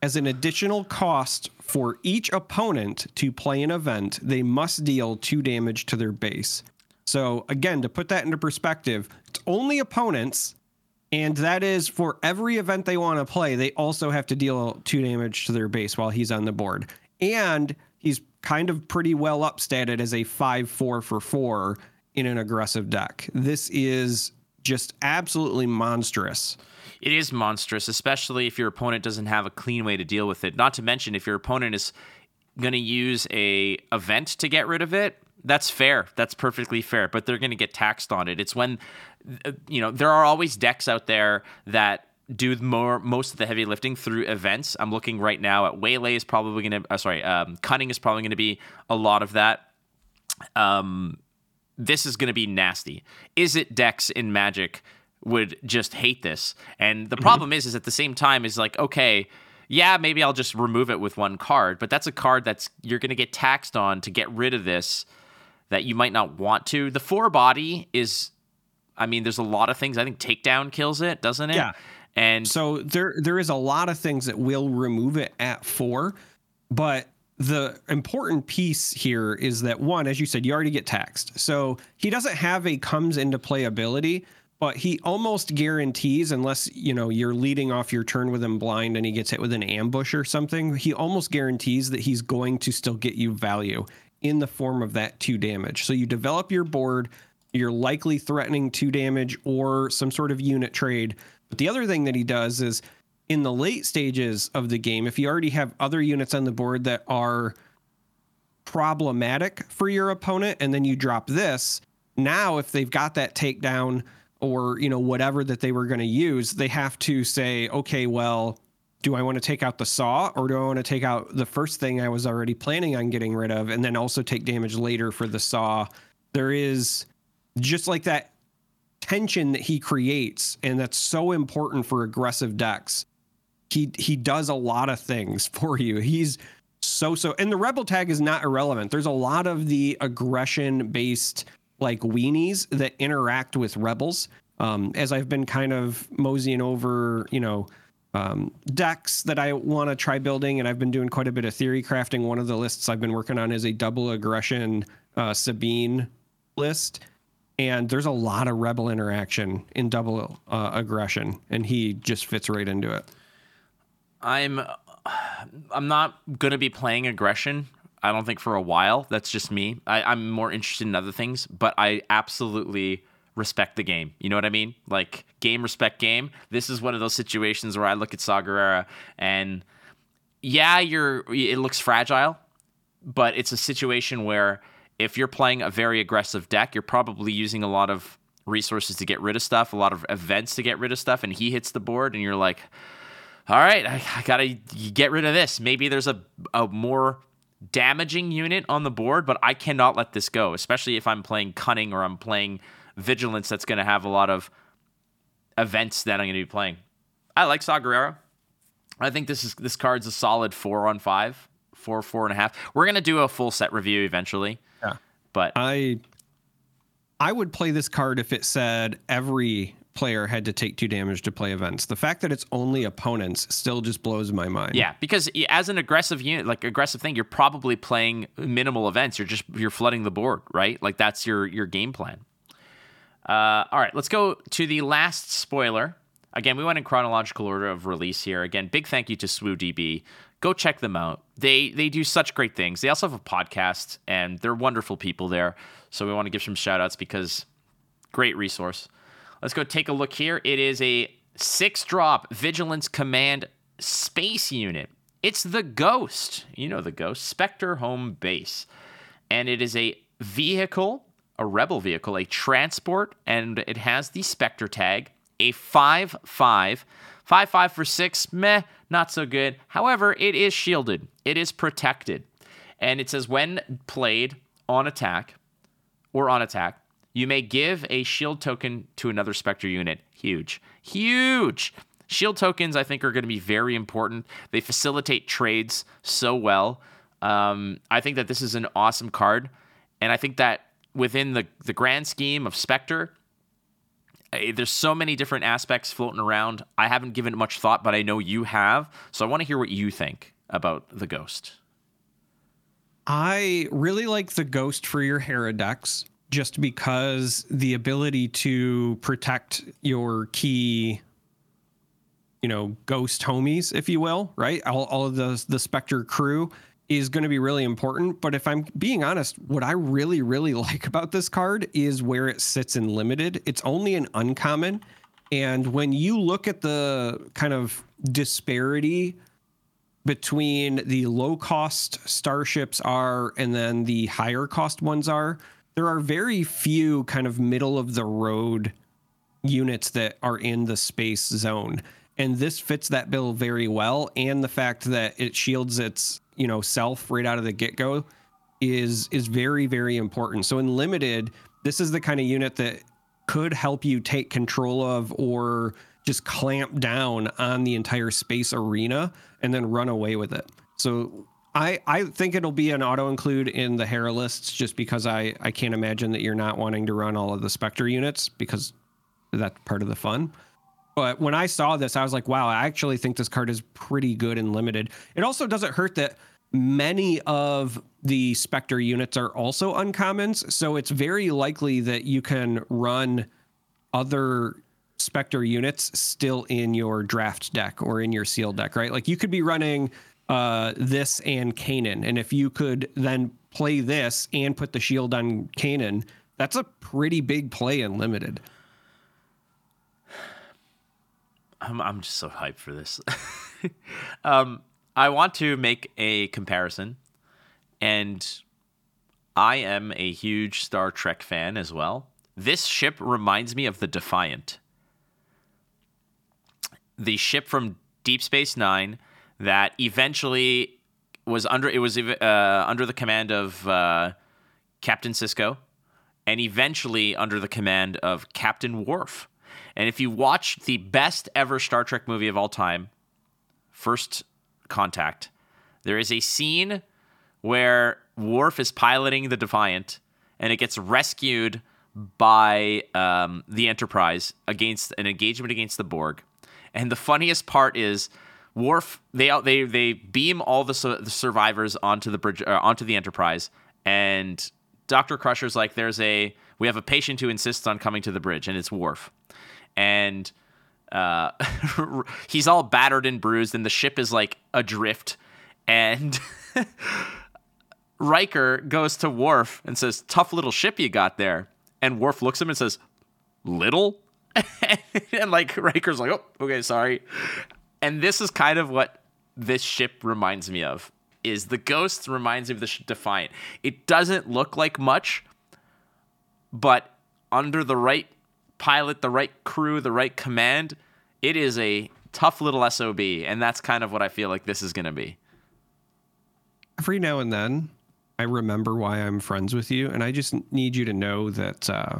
as an additional cost for each opponent to play an event, they must deal two damage to their base. So again, to put that into perspective, it's only opponents, and that is for every event they want to play, they also have to deal two damage to their base while he's on the board. And he's kind of pretty well upstated as a five four for four in an aggressive deck. This is just absolutely monstrous. It is monstrous, especially if your opponent doesn't have a clean way to deal with it. Not to mention, if your opponent is going to use a event to get rid of it, that's fair. That's perfectly fair, but they're going to get taxed on it. It's when, you know, there are always decks out there that do more most of the heavy lifting through events. I'm looking right now at Waylay is probably going to, uh, sorry, um, Cunning is probably going to be a lot of that. Um, this is going to be nasty. Is it decks in Magic would just hate this? And the problem mm-hmm. is, is at the same time is like, okay, yeah, maybe I'll just remove it with one card, but that's a card that's, you're going to get taxed on to get rid of this that you might not want to. The four body is, I mean, there's a lot of things. I think Takedown kills it, doesn't it? Yeah. And so there, there is a lot of things that will remove it at four, but the important piece here is that, one, as you said, you already get taxed. So he doesn't have a comes into play ability, but he almost guarantees, unless, you know, you're leading off your turn with him blind and he gets hit with an ambush or something, he almost guarantees that he's going to still get you value in the form of that two damage. So you develop your board, you're likely threatening two damage or some sort of unit trade. But the other thing that he does is, in the late stages of the game, if you already have other units on the board that are problematic for your opponent, and then you drop this, now if they've got that takedown or, you know, whatever that they were going to use, they have to say, okay, well, do I want to take out the saw, or do I want to take out the first thing I was already planning on getting rid of and then also take damage later for the saw? There is just like that tension that he creates, and that's so important for aggressive decks. He he does a lot of things for you. He's so, so... And the Rebel tag is not irrelevant. There's a lot of the aggression-based, like, weenies that interact with Rebels. Um, as I've been kind of moseying over, you know, um, decks that I want to try building, and I've been doing quite a bit of theory crafting. One of the lists I've been working on is a double aggression uh, Sabine list, and there's a lot of rebel interaction in double uh, aggression, and he just fits right into it. I'm I'm not going to be playing aggression, I don't think, for a while. That's just me. I, I'm more interested in other things, but I absolutely respect the game. You know what I mean? Like, game, respect game. This is one of those situations where I look at Saw Gerrera and, yeah, you're. it looks fragile, but it's a situation where if you're playing a very aggressive deck, you're probably using a lot of resources to get rid of stuff, a lot of events to get rid of stuff, and he hits the board, and you're like, all right, I, I got to get rid of this. Maybe there's a, a more damaging unit on the board, but I cannot let this go, especially if I'm playing Cunning or I'm playing Vigilance that's going to have a lot of events that I'm going to be playing. I like Saw Gerrera. I think this is this card's a solid four on five, four, four and a half. We're going to do a full set review eventually. Yeah. But I I would play this card if it said every player had to take two damage to play events. The fact that it's only opponents still just blows my mind. Yeah, because as an aggressive unit, like aggressive thing, you're probably playing minimal events. You're just you're flooding the board, right? Like that's your your game plan. Uh, all right, let's go to the last spoiler. Again, we went in chronological order of release here. Again, big thank you to SwooDB. Go check them out. They they do such great things. They also have a podcast, and they're wonderful people there. So we want to give some shout-outs because great resource. Let's go take a look here. It is a six-drop Vigilance Command Space unit. It's the Ghost. You know the Ghost. Spectre Home Base. And it is a vehicle, a rebel vehicle, a transport, and it has the Spectre tag, a five five. five five for six, meh, not so good. However, it is shielded. It is protected. And it says when played on attack or on attack, you may give a shield token to another Spectre unit. Huge. Huge! Shield tokens, I think, are going to be very important. They facilitate trades so well. Um, I think that this is an awesome card. And I think that within the, the grand scheme of Spectre, there's so many different aspects floating around. I haven't given it much thought, but I know you have. So I want to hear what you think about the Ghost. I really like the Ghost for your Hera decks, just because the ability to protect your key, you know, ghost homies, if you will, right? All, all of the, the Spectre crew is going to be really important. But if I'm being honest, what I really, really like about this card is where it sits in Limited. It's only an uncommon. And when you look at the kind of disparity between the low-cost starships are and then the higher-cost ones are, there are very few kind of middle of the road units that are in the space zone. And this fits that bill very well. And the fact that it shields its, you know, self right out of the get go is, is very, very important. So in Limited, this is the kind of unit that could help you take control of or just clamp down on the entire space arena and then run away with it. So I, I think it'll be an auto include in the Hera lists just because I, I can't imagine that you're not wanting to run all of the Spectre units because that's part of the fun. But when I saw this, I was like, wow, I actually think this card is pretty good and Limited. It also doesn't hurt that many of the Spectre units are also uncommons. So it's very likely that you can run other Spectre units still in your draft deck or in your sealed deck, right? Like you could be running Uh, this and Kanan. And if you could then play this and put the shield on Kanan, that's a pretty big play in Limited. I'm, I'm just so hyped for this. um, I want to make a comparison, and I am a huge Star Trek fan as well. This ship reminds me of the Defiant. The ship from Deep Space Nine that eventually was under it was uh, under the command of uh, Captain Sisko, and eventually under the command of Captain Worf. And if you watch the best ever Star Trek movie of all time, First Contact, there is a scene where Worf is piloting the Defiant, and it gets rescued by um, the Enterprise against an engagement against the Borg. And the funniest part is, Worf, they they they beam all the, su- the survivors onto the bridge, uh, onto the Enterprise, and Doctor Crusher's like, there's a, we have a patient who insists on coming to the bridge, and it's Worf. And uh, he's all battered and bruised, and the ship is like adrift. And Riker goes to Worf and says, tough little ship you got there. And Worf looks at him and says, little? And like Riker's like, oh, okay, sorry. And this is kind of what this ship reminds me of, is the Ghost reminds me of the sh- Defiant. It doesn't look like much, but under the right pilot, the right crew, the right command, it is a tough little S O B, and that's kind of what I feel like this is going to be. Every now and then, I remember why I'm friends with you, and I just need you to know that uh,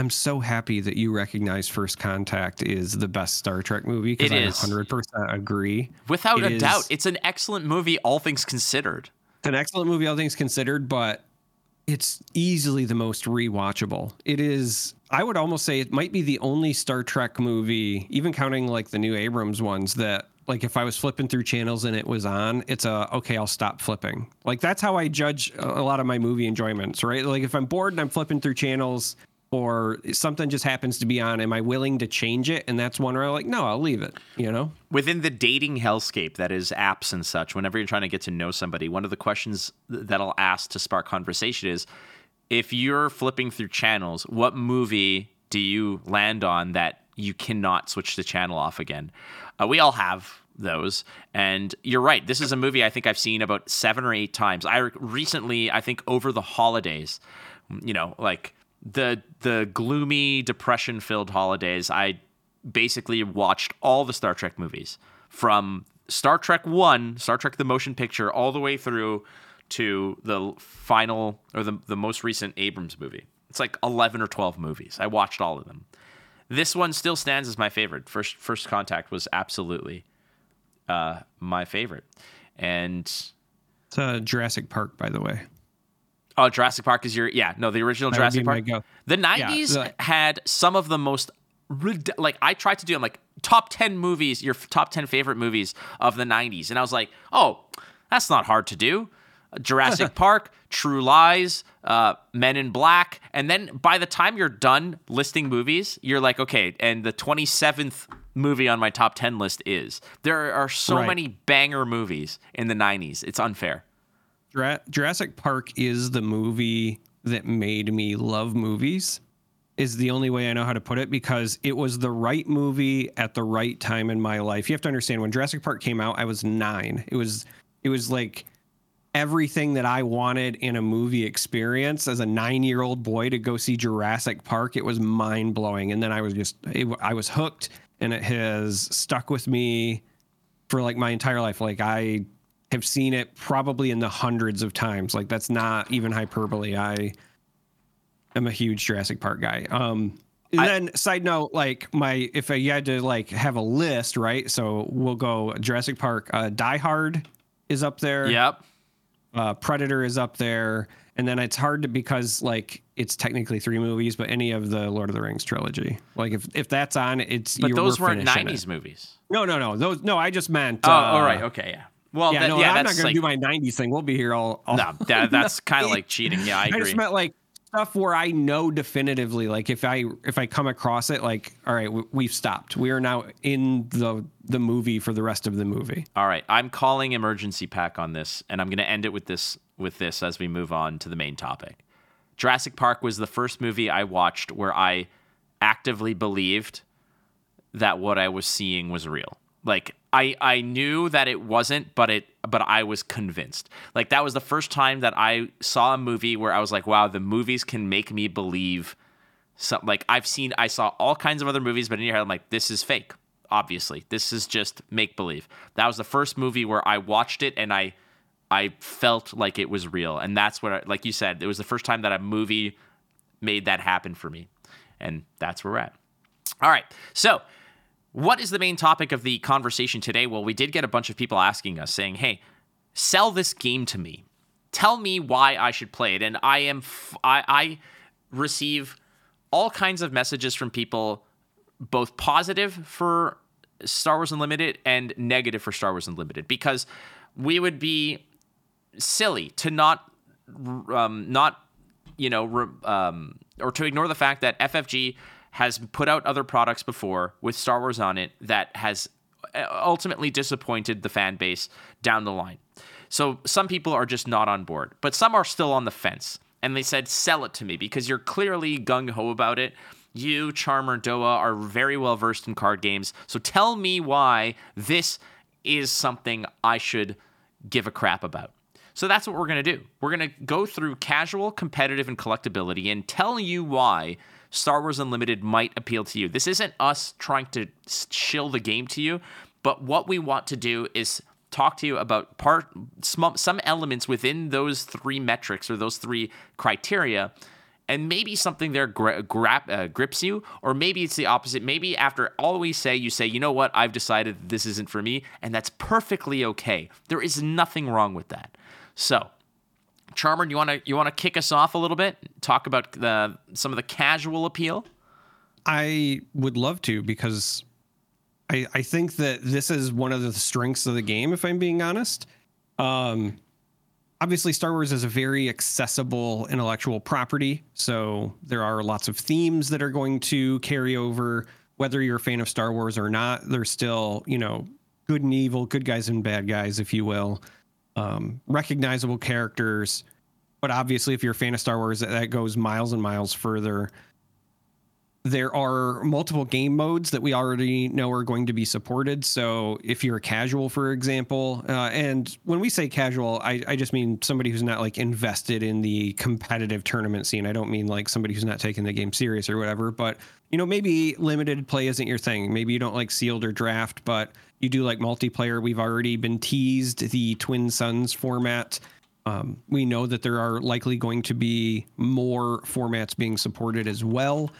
I'm so happy that you recognize First Contact is the best Star Trek movie, because I one hundred percent agree. Without it a is, doubt, it's an excellent movie, all things considered. It's an excellent movie, all things considered, but it's easily the most rewatchable. It is, I would almost say it might be the only Star Trek movie, even counting like the new Abrams ones, that like if I was flipping through channels and it was on, it's a, okay, I'll stop flipping. Like that's how I judge a lot of my movie enjoyments, right? Like if I'm bored and I'm flipping through channels or something just happens to be on, am I willing to change it? And that's one where I'm like, no, I'll leave it, you know? Within the dating hellscape that is apps and such, whenever you're trying to get to know somebody, one of the questions that I'll ask to spark conversation is, if you're flipping through channels, what movie do you land on that you cannot switch the channel off again? Uh, we all have those. And you're right. This is a movie I think I've seen about seven or eight times. I recently, I think over the holidays, you know, like... The the gloomy, depression-filled holidays, I basically watched all the Star Trek movies, from Star Trek One, Star Trek the Motion Picture, all the way through to the final, or the, the most recent Abrams movie. It's like eleven or twelve movies. I watched all of them. This one still stands as my favorite. First First Contact was absolutely uh, my favorite. And it's uh, Jurassic Park, by the way. Oh, Jurassic Park is your... Yeah, no, the original that Jurassic Park. The nineties yeah. had some of the most... Like, I tried to do, I'm like, top ten movies, your top ten favorite movies of the nineties. And I was like, oh, that's not hard to do. Jurassic Park, True Lies, uh, Men in Black. And then by the time you're done listing movies, you're like, okay, and the twenty-seventh movie on my top ten list is... There are so right. many banger movies in the nineties. It's unfair. Jurassic Park is the movie that made me love movies, is the only way I know how to put it, because it was the right movie at the right time in my life. You have to understand, when Jurassic Park came out, I was nine. It was it was like everything that I wanted in a movie experience as a nine-year-old boy to go see Jurassic Park. It was mind-blowing. And then I was just it, I was hooked, and it has stuck with me for like my entire life. Like I... have seen it probably in the hundreds of times. Like that's not even hyperbole. I am a huge Jurassic Park guy. Um, and I, then side note, like my, if I you had to like have a list, right? So we'll go Jurassic Park, uh, Die Hard is up there. Yep. Uh, Predator is up there. And then it's hard to, because like it's technically three movies, but any of the Lord of the Rings trilogy, like if, if that's on, it's, but those weren't nineties movies. No, no, no. Those, no, I just meant, oh, uh, all right. Okay. Yeah. Well, yeah, that, no, yeah, I'm not gonna like, do my nineties thing. We'll be here all. all no, that, that's kind of like cheating. Yeah, I agree. I just meant like stuff where I know definitively, like if I if I come across it, like all right, we, we've stopped. We are now in the the movie for the rest of the movie. All right, I'm calling emergency pack on this, and I'm going to end it with this with this as we move on to the main topic. Jurassic Park was the first movie I watched where I actively believed that what I was seeing was real. Like I, I knew that it wasn't, but it but I was convinced. Like that was the first time that I saw a movie where I was like, wow, the movies can make me believe something. Like I've seen, I saw all kinds of other movies, but in your head, I'm like, this is fake. Obviously, this is just make believe. That was the first movie where I watched it and I I felt like it was real. And that's what, I, like you said, it was the first time that a movie made that happen for me. And that's where we're at. All right, so. What is the main topic of the conversation today? Well, we did get a bunch of people asking us, saying, hey, sell this game to me. Tell me why I should play it. And I am, f- I, I receive all kinds of messages from people, both positive for Star Wars Unlimited and negative for Star Wars Unlimited, because we would be silly to not um, not, you know, um, or to ignore the fact that F F G has put out other products before with Star Wars on it that has ultimately disappointed the fan base down the line. So some people are just not on board, but some are still on the fence. And they said, sell it to me because you're clearly gung-ho about it. You, Charmer, Doa are very well versed in card games. So tell me why this is something I should give a crap about. So that's what we're going to do. We're going to go through casual, competitive, and collectability and tell you why Star Wars Unlimited might appeal to you. This isn't us trying to shill the game to you, but what we want to do is talk to you about part some, some elements within those three metrics or those three criteria, and maybe something there gra- grap, uh, grips you, or maybe it's the opposite. Maybe after all we say, you say, you know what, I've decided this isn't for me, and that's perfectly okay. There is nothing wrong with that. So, Charmer, you want to you want to kick us off a little bit? Talk about the some of the casual appeal? I would love to, because I, I think that this is one of the strengths of the game, if I'm being honest. Um, obviously, Star Wars is a very accessible intellectual property, so there are lots of themes that are going to carry over. Whether you're a fan of Star Wars or not, there's still, you know, good and evil, good guys and bad guys, if you will. Um, recognizable characters, but obviously if you're a fan of Star Wars, that, that goes miles and miles further. There are multiple game modes that we already know are going to be supported. So if you're a casual, for example, uh, and when we say casual, I, I just mean somebody who's not like invested in the competitive tournament scene. I don't mean like somebody who's not taking the game serious or whatever, but you know, maybe limited play isn't your thing. Maybe you don't like sealed or draft, but you do like multiplayer. We've already been teased the Twin Suns format. Um, we know that there are likely going to be more formats being supported as well.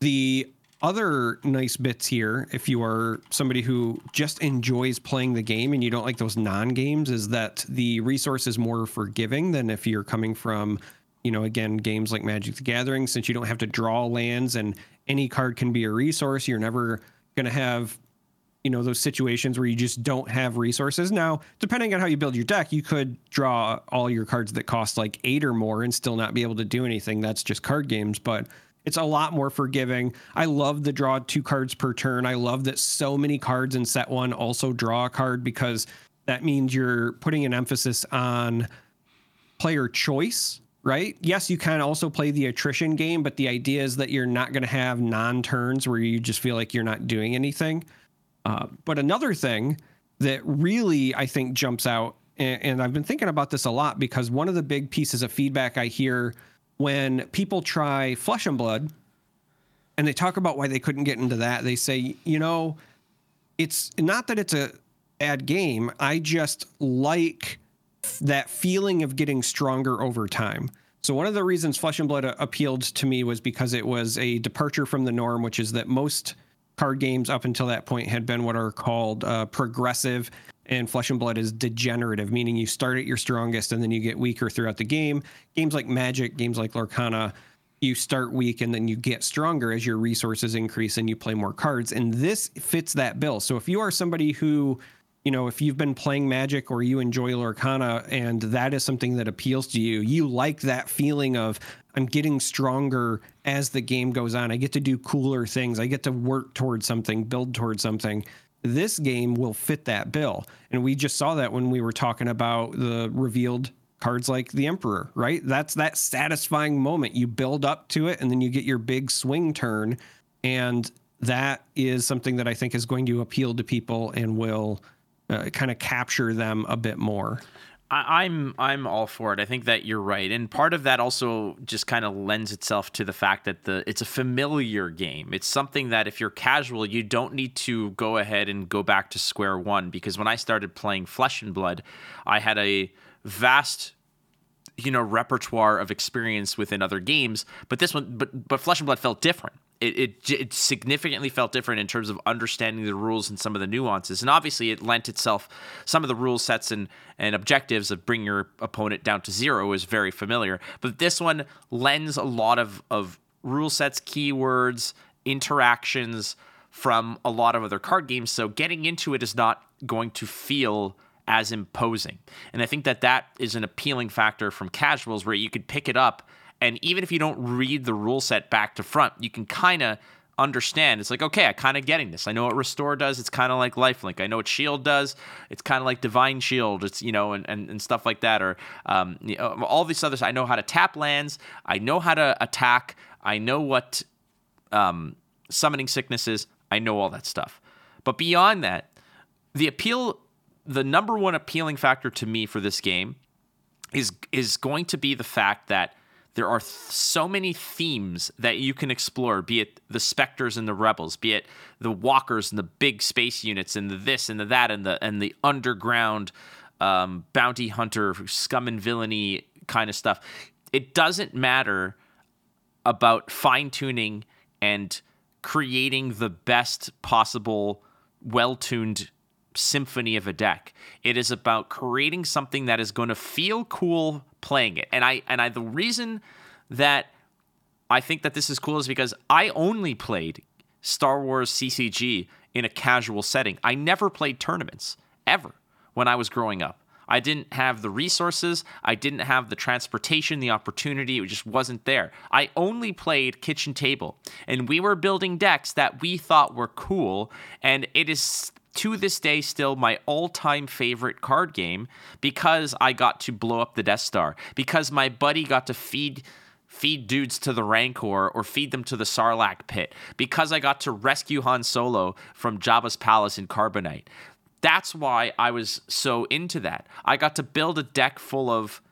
The other nice bits here, if you are somebody who just enjoys playing the game and you don't like those non-games, is that the resource is more forgiving than if you're coming from, you know, again, games like Magic the Gathering, since you don't have to draw lands and any card can be a resource. You're never going to have, you know, those situations where you just don't have resources. Now, depending on how you build your deck, you could draw all your cards that cost like eight or more and still not be able to do anything. That's just card games, but it's a lot more forgiving. I love the draw two cards per turn. I love that so many cards in set one also draw a card, because that means you're putting an emphasis on player choice, right? Yes, you can also play the attrition game, but the idea is that you're not going to have non-turns where you just feel like you're not doing anything. Uh, but another thing that really, I think, jumps out, and, and I've been thinking about this a lot, because one of the big pieces of feedback I hear when people try Flesh and Blood and they talk about why they couldn't get into that, they say, you know, it's not that it's a bad game. I just like that feeling of getting stronger over time. So one of the reasons Flesh and Blood appealed to me was because it was a departure from the norm, which is that most card games up until that point had been what are called uh, progressive, and Flesh and Blood is degenerative, meaning you start at your strongest and then you get weaker throughout the game. Games like Magic, games like Lorcana, you start weak and then you get stronger as your resources increase and you play more cards. And this fits that bill. So if you are somebody who, you know, if you've been playing Magic or you enjoy Lorcana and that is something that appeals to you, you like that feeling of, I'm getting stronger as the game goes on. I get to do cooler things. I get to work towards something, build towards something. This game will fit that bill. And we just saw that when we were talking about the revealed cards like the Emperor, right? That's that satisfying moment. You build up to it and then you get your big swing turn. And that is something that I think is going to appeal to people and will uh, kind of capture them a bit more. I'm I'm all for it. I think that you're right. And part of that also just kind of lends itself to the fact that the it's a familiar game. It's something that if you're casual, you don't need to go ahead and go back to square one, because when I started playing Flesh and Blood, I had a vast, you know, repertoire of experience within other games, but this one but but Flesh and Blood felt different. It, it it significantly felt different in terms of understanding the rules and some of the nuances. And obviously it lent itself, some of the rule sets and, and objectives of bring your opponent down to zero is very familiar. But this one lends a lot of, of rule sets, keywords, interactions from a lot of other card games. So getting into it is not going to feel as imposing. And I think that that is an appealing factor from casuals, where you could pick it up, and even if you don't read the rule set back to front, you can kind of understand. It's like, okay, I'm kind of getting this. I know what Restore does. It's kind of like Lifelink. I know what Shield does. It's kind of like Divine Shield. It's, you know, and, and, and stuff like that. Or um, you know, all these others. I know how to tap lands. I know how to attack. I know what um, summoning sickness is. I know all that stuff. But beyond that, the appeal, the number one appealing factor to me for this game is is going to be the fact that there are th- so many themes that you can explore, be it the Spectres and the Rebels, be it the Walkers and the big space units and the this and the that and the and the underground um, bounty hunter, scum and villainy kind of stuff. It doesn't matter about fine-tuning and creating the best possible, well-tuned symphony of a deck. It is about creating something that is going to feel cool playing it. And I and I the reason that I think that this is cool is because I only played Star Wars C C G in a casual setting. I never played tournaments ever when I was growing up. I didn't have the resources. I didn't have the transportation, the opportunity. It just wasn't there. I only played kitchen table, and we were building decks that we thought were cool. And it is to this day still my all-time favorite card game, because I got to blow up the Death Star, because my buddy got to feed feed dudes to the Rancor or feed them to the Sarlacc pit, because I got to rescue Han Solo from Jabba's palace in Carbonite. That's why I was so into that. I got to build a deck full of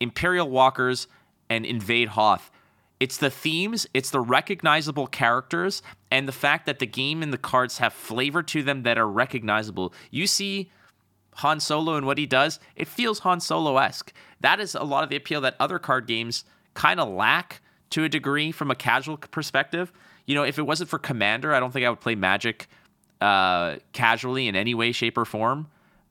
Imperial Walkers and Invade Hoth. It's the themes, it's the recognizable characters, and the fact that the game and the cards have flavor to them that are recognizable. You see Han Solo and what he does, it feels Han Solo-esque. That is a lot of the appeal that other card games kind of lack to a degree from a casual perspective. You know, if it wasn't for Commander, I don't think I would play Magic uh casually in any way, shape, or form.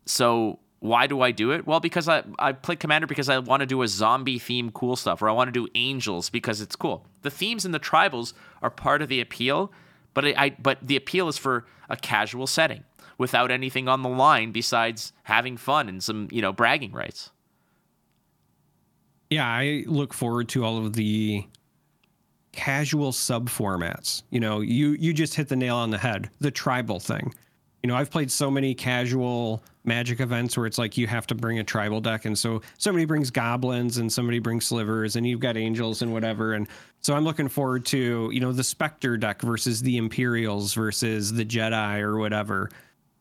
So why do I do it? Well, because I, I play Commander because I want to do a zombie theme cool stuff, or I want to do angels because it's cool. The themes and the tribals are part of the appeal, but I, I but the appeal is for a casual setting without anything on the line besides having fun and some, you know, bragging rights. Yeah, I look forward to all of the casual sub-formats. You know, you you just hit the nail on the head, the tribal thing. You know, I've played so many casual Magic events where it's like you have to bring a tribal deck, and so somebody brings goblins and somebody brings slivers, and you've got angels and whatever. And so I'm looking forward to, you know, the Spectre deck versus the Imperials versus the Jedi or whatever,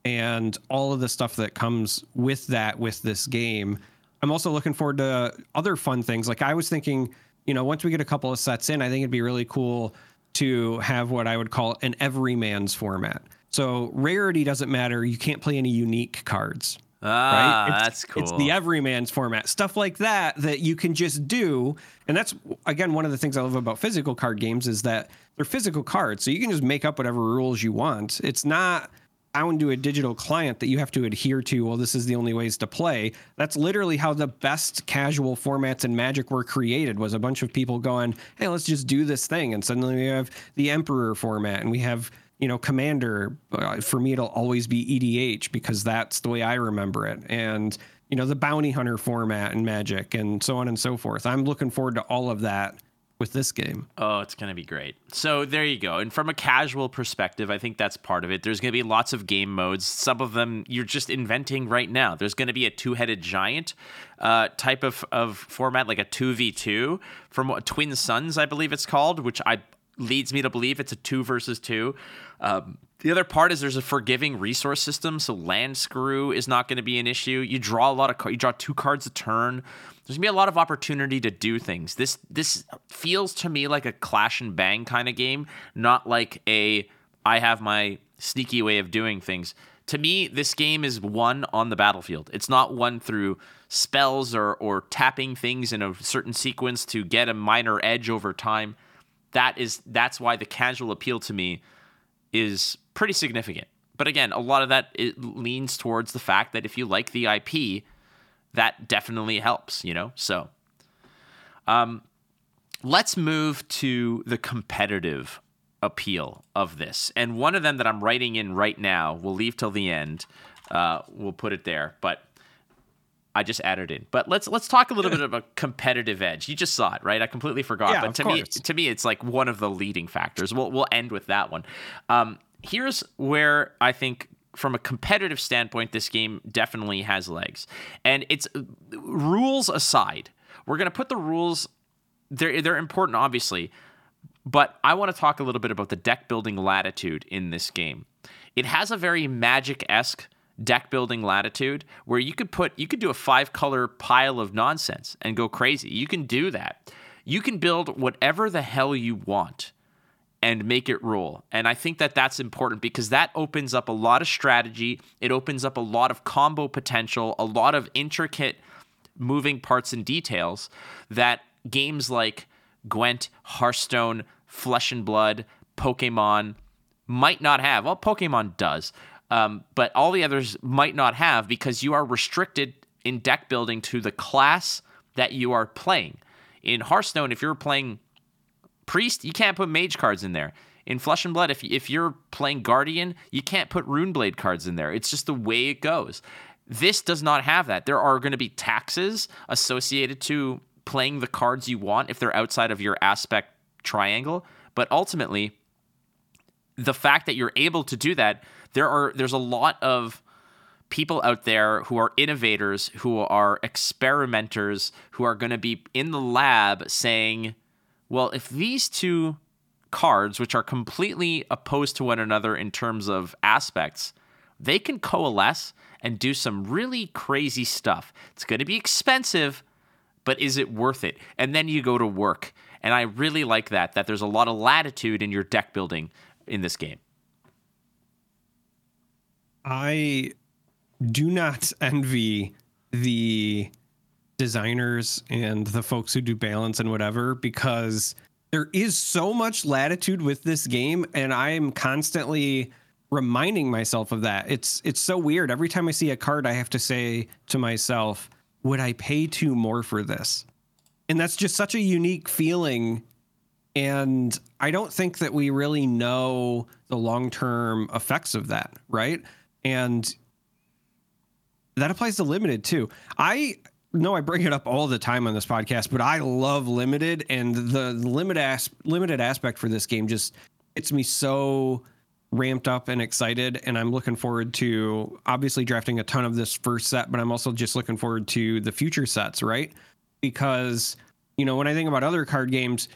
and all of the stuff that comes with that with this game. I'm also looking forward to other fun things. Like I was thinking, you know, once we get a couple of sets in, I think it'd be really cool to have what I would call an everyman's format. So rarity doesn't matter. You can't play any unique cards. Ah, right? That's cool. It's the everyman's format. Stuff like that that you can just do. And that's, again, one of the things I love about physical card games is that they're physical cards. So you can just make up whatever rules you want. It's not bound to a digital client that you have to adhere to. Well, this is the only ways to play. That's literally how the best casual formats in Magic were created, was a bunch of people going, hey, let's just do this thing. And suddenly we have the Emperor format, and we have, you know, Commander. Uh, for me, it'll always be E D H because that's the way I remember it. And, you know, the Bounty Hunter format in Magic, and so on and so forth. I'm looking forward to all of that with this game. Oh, it's going to be great. So there you go. And from a casual perspective, I think that's part of it. There's going to be lots of game modes. Some of them you're just inventing right now. There's going to be a two-headed giant uh, type of, of format, like a two v two from uh, Twin Suns, I believe it's called, which I leads me to believe it's a two versus two. Um, the other part is there's a forgiving resource system, so land screw is not going to be an issue. You draw a lot of you draw two cards a turn. There's gonna be a lot of opportunity to do things. This this feels to me like a clash and bang kind of game, not like a I have my sneaky way of doing things. To me, this game is won on the battlefield. It's not won through spells or or tapping things in a certain sequence to get a minor edge over time. That is that's why the casual appeal to me is pretty significant. But again, a lot of that it leans towards the fact that if you like the I P, that definitely helps, you know? So um, let's move to the competitive appeal of this. And one of them that I'm writing in right now, we'll leave till the end. Uh, we'll put it there. But I just added in. But let's let's talk a little bit about competitive edge. You just saw it, right? I completely forgot. Yeah, but to me, to me, it's like one of the leading factors. We'll we'll end with that one. Um, here's where I think, from a competitive standpoint, this game definitely has legs. And it's rules aside, we're going to put the rules. They're they're important, obviously, but I want to talk a little bit about the deck building latitude in this game. It has a very Magic-esque deck building latitude where you could put you could do a five color pile of nonsense and go crazy. You can do that. You can build whatever the hell you want and make it roll. And I think that that's important because that opens up a lot of strategy. It opens up a lot of combo potential, a lot of intricate moving parts and details that games like Gwent, Hearthstone, Flesh and Blood, Pokemon might not have. Well, Pokemon does. Um, but all the others might not have because you are restricted in deck building to the class that you are playing. In Hearthstone, if you're playing Priest, you can't put Mage cards in there. In Flesh and Blood, if if you're playing Guardian, you can't put Runeblade cards in there. It's just the way it goes. This does not have that. There are going to be taxes associated to playing the cards you want if they're outside of your aspect triangle. But ultimately, the fact that you're able to do that, there are there's a lot of people out there who are innovators, who are experimenters, who are going to be in the lab saying, well, if these two cards, which are completely opposed to one another in terms of aspects, they can coalesce and do some really crazy stuff. It's going to be expensive, but is it worth it? And then you go to work. And I really like that, that there's a lot of latitude in your deck building in this game. I do not envy the designers and the folks who do balance and whatever, because there is so much latitude with this game, and I'm constantly reminding myself of that. It's it's so weird. Every time I see a card, I have to say to myself, would I pay two more for this? And that's just such a unique feeling. And I don't think that we really know the long-term effects of that, right? And that applies to Limited too. I know I bring it up all the time on this podcast, but I love Limited, and the limit as- limited aspect for this game just gets me so ramped up and excited. And I'm looking forward to obviously drafting a ton of this first set, but I'm also just looking forward to the future sets, right? Because, you know, when I think about other card games,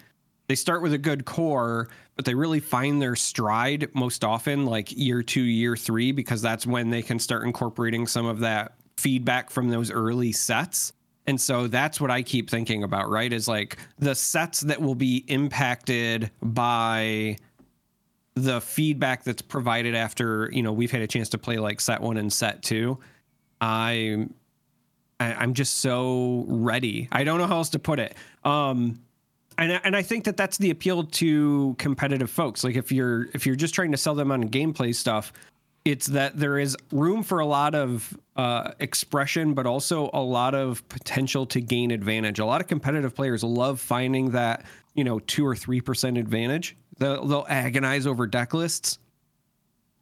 they start with a good core, but they really find their stride most often like year two, year three, because that's when they can start incorporating some of that feedback from those early sets. And so that's what I keep thinking about, right? Is like the sets that will be impacted by the feedback that's provided after, you know, we've had a chance to play like set one and set two. I, I I'm just so ready. I don't know how else to put it. Um, And and I think that that's the appeal to competitive folks. Like if you're if you're just trying to sell them on gameplay stuff, it's that there is room for a lot of uh, expression, but also a lot of potential to gain advantage. A lot of competitive players love finding that, you know, two or three percent advantage. They'll, they'll agonize over deck lists.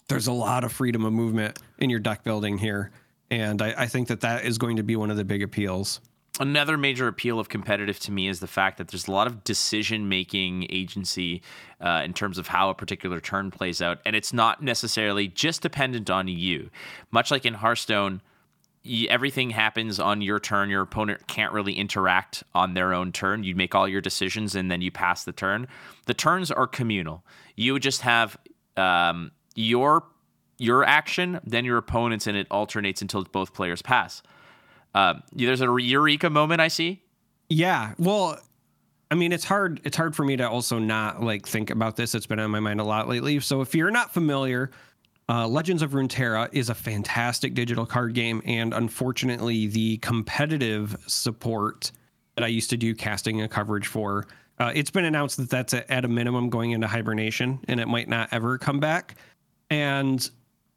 There's a lot of freedom of movement in your deck building here, and I, I think that that is going to be one of the big appeals. Another major appeal of competitive to me is the fact that there's a lot of decision-making agency uh, in terms of how a particular turn plays out, and it's not necessarily just dependent on you. Much like in Hearthstone, you, everything happens on your turn. Your opponent can't really interact on their own turn. You make all your decisions, and then you pass the turn. The turns are communal. You just have um, your your action, then your opponent's, and it alternates until both players pass. Um, there's a eureka moment I see. Yeah. Well, I mean, it's hard. It's hard for me to also not like think about this. It's been on my mind a lot lately. So if you're not familiar, uh, Legends of Runeterra is a fantastic digital card game. And unfortunately, the competitive support that I used to do casting and coverage for, uh, it's been announced that that's a, at a minimum going into hibernation, and it might not ever come back. And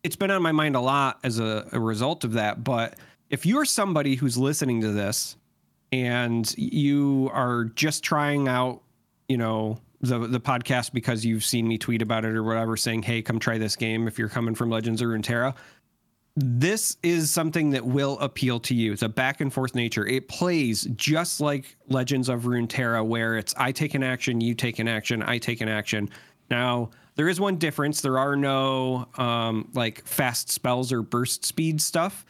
it's been on my mind a lot as a, a result of that. But if you're somebody who's listening to this and you are just trying out, you know, the the podcast because you've seen me tweet about it or whatever, saying, hey, come try this game if you're coming from Legends of Runeterra, this is something that will appeal to you. It's a back and forth nature. It plays just like Legends of Runeterra, where it's I take an action, you take an action, I take an action. Now, there is one difference. There are no um, like fast spells or burst speed stuff.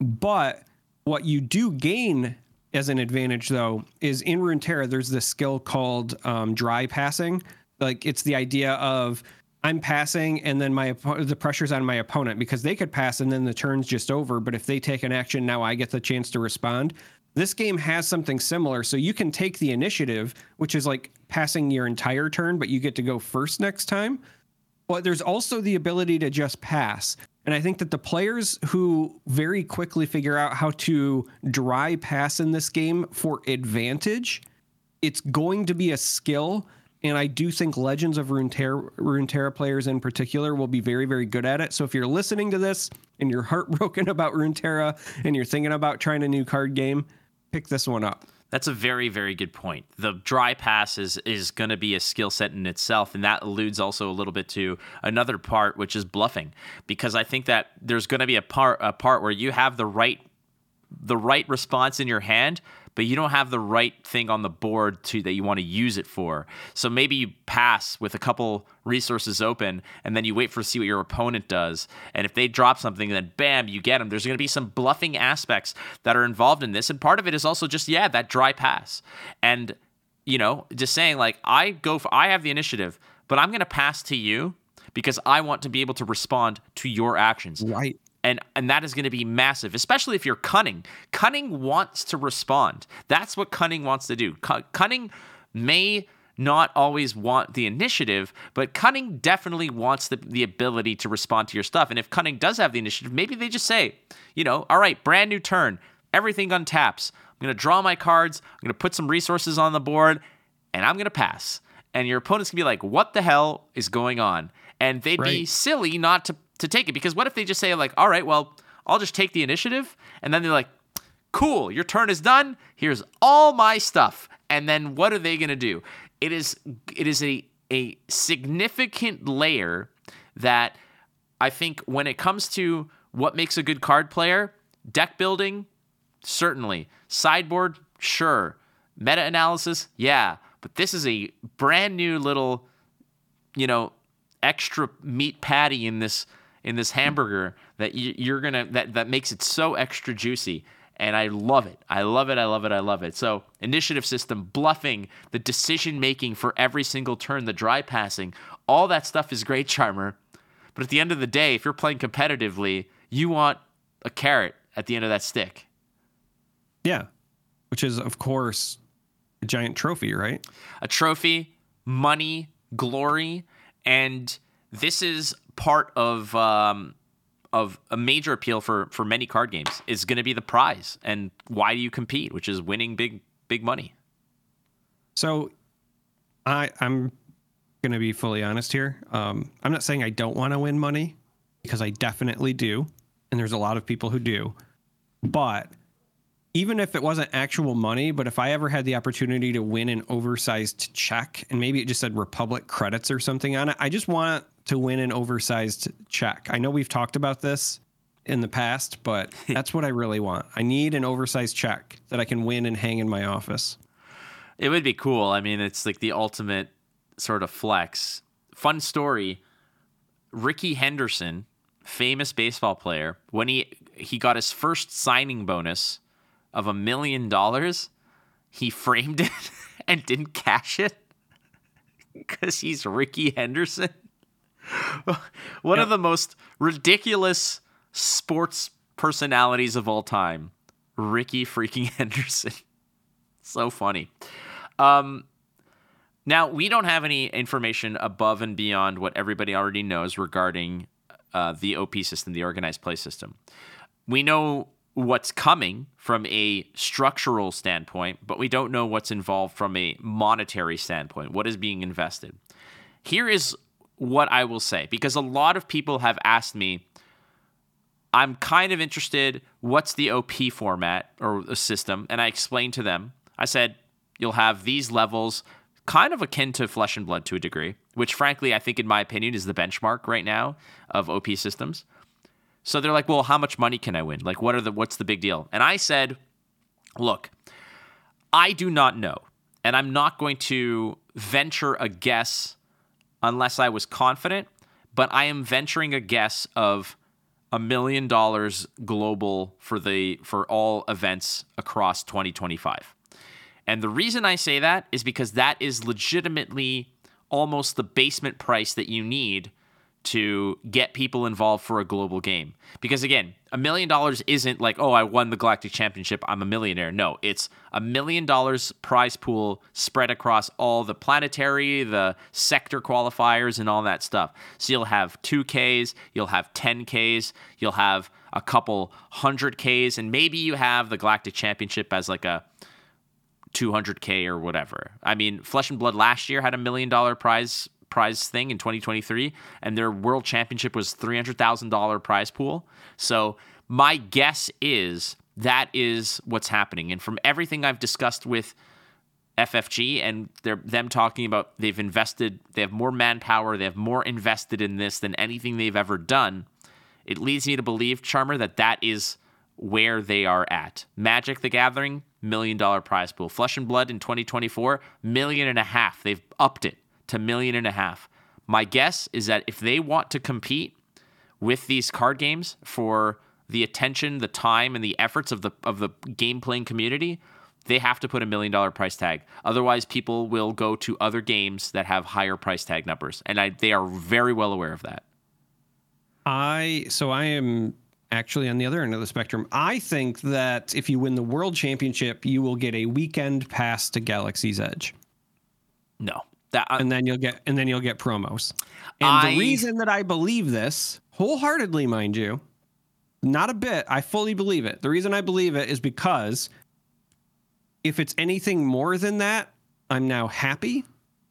But what you do gain as an advantage, though, is in Runeterra, there's this skill called um, dry passing. Like, it's the idea of I'm passing and then my the pressure's on my opponent because they could pass and then the turn's just over. But if they take an action, now I get the chance to respond. This game has something similar. So you can take the initiative, which is like passing your entire turn, but you get to go first next time. But there's also the ability to just pass. And I think that the players who very quickly figure out how to dry pass in this game for advantage, it's going to be a skill. And I do think Legends of Runeterra, Runeterra players in particular will be very, very good at it. So if you're listening to this and you're heartbroken about Runeterra and you're thinking about trying a new card game, pick this one up. That's a very, very good point. The dry pass is, is going to be a skill set in itself, and that alludes also a little bit to another part, which is bluffing, because I think that there's going to be a part a part where you have the right the right response in your hand, but you don't have the right thing on the board to that you want to use it for. So maybe you pass with a couple resources open, and then you wait for to see what your opponent does. And if they drop something, then bam, you get them. There's going to be some bluffing aspects that are involved in this. And part of it is also just, yeah, that dry pass. And, you know, just saying like, I go for, I have the initiative, but I'm going to pass to you because I want to be able to respond to your actions. Right. And and that is going to be massive, especially if you're cunning. Cunning wants to respond. That's what cunning wants to do. Cunning may not always want the initiative, but cunning definitely wants the, the ability to respond to your stuff. And if cunning does have the initiative, maybe they just say, you know, all right, brand new turn. Everything untaps. I'm going to draw my cards. I'm going to put some resources on the board, and I'm going to pass. And your opponent's going to be like, what the hell is going on? And they'd right. be silly not to to take it, because what if they just say like, all right, well, I'll just take the initiative, and then they're like, cool, your turn is done, here's all my stuff, and then what are they going to do? It is it is a a significant layer that I think when it comes to what makes a good card player, deck building, certainly, sideboard, sure, meta analysis, yeah, but this is a brand new little, you know, extra meat patty in this in this hamburger that you, you're gonna that that makes it so extra juicy, and I love it. I love it. I love it. I love it. So initiative system, bluffing, the decision making for every single turn, the dry passing, all that stuff is great, Charmer. But at the end of the day, if you're playing competitively, you want a carrot at the end of that stick. Yeah, which is of course a giant trophy, right? A trophy, money, glory. And this is part of um, of a major appeal for, for many card games. It's going to be the prize. And why do you compete, which is winning big big money. So I, I'm going to be fully honest here. Um, I'm not saying I don't want to win money, because I definitely do. And there's a lot of people who do. But even if it wasn't actual money, but if I ever had the opportunity to win an oversized check, and maybe it just said Republic credits or something on it, I just want to win an oversized check. I know we've talked about this in the past, but that's what I really want. I need an oversized check that I can win and hang in my office. It would be cool. I mean, it's like the ultimate sort of flex. Fun story. Rickey Henderson, famous baseball player, when he, he got his first signing bonus of a million dollars, he framed it and didn't cash it because he's Rickey Henderson. One yeah. of the most ridiculous sports personalities of all time, Rickey freaking Henderson. So funny. Um, now, we don't have any information above and beyond what everybody already knows regarding uh, the O P system, the organized play system. We know what's coming from a structural standpoint, but we don't know what's involved from a monetary standpoint, what is being invested. Here is what I will say, because a lot of people have asked me, I'm kind of interested, what's the O P format or system? And I explained to them, I said, you'll have these levels kind of akin to Flesh and Blood to a degree, which frankly, I think in my opinion is the benchmark right now of O P systems. So they're like, well, how much money can I win? Like, what are the, what's the big deal? And I said, look, I do not know. And I'm not going to venture a guess unless I was confident, but I am venturing a guess of a million dollars global for the, for all events across twenty twenty-five. And the reason I say that is because that is legitimately almost the basement price that you need to get people involved for a global game. Because again, a million dollars isn't like, oh, I won the Galactic Championship, I'm a millionaire. No, it's a million dollars prize pool spread across all the planetary, the sector qualifiers, and all that stuff. So you'll have two Ks, you'll have ten Ks, you'll have a couple hundred Ks, and maybe you have the Galactic Championship as like a two hundred K or whatever. I mean, Flesh and Blood last year had a million dollar prize prize thing in twenty twenty-three, and their world championship was three hundred thousand dollars prize pool. So my guess is that is what's happening. And from everything I've discussed with F F G and they're, them talking about they've invested, they have more manpower, they have more invested in this than anything they've ever done, it leads me to believe, Charmer, that that is where they are at. Magic the Gathering, million dollar prize pool. Flesh and Blood in twenty twenty-four, million and a half. They've upped it to million and a half. My guess is that if they want to compete with these card games for the attention, the time, and the efforts of the of the game playing community, they have to put a million dollar price tag. Otherwise, people will go to other games that have higher price tag numbers, and I, they are very well aware of that. I so I am actually on the other end of the spectrum. I think that if you win the World Championship, you will get a weekend pass to Galaxy's Edge. No. That, uh, and then you'll get and then you'll get promos. And I, the reason that I believe this wholeheartedly, mind you, not a bit, I fully believe it. The reason I believe it is because if it's anything more than that, I'm now happy.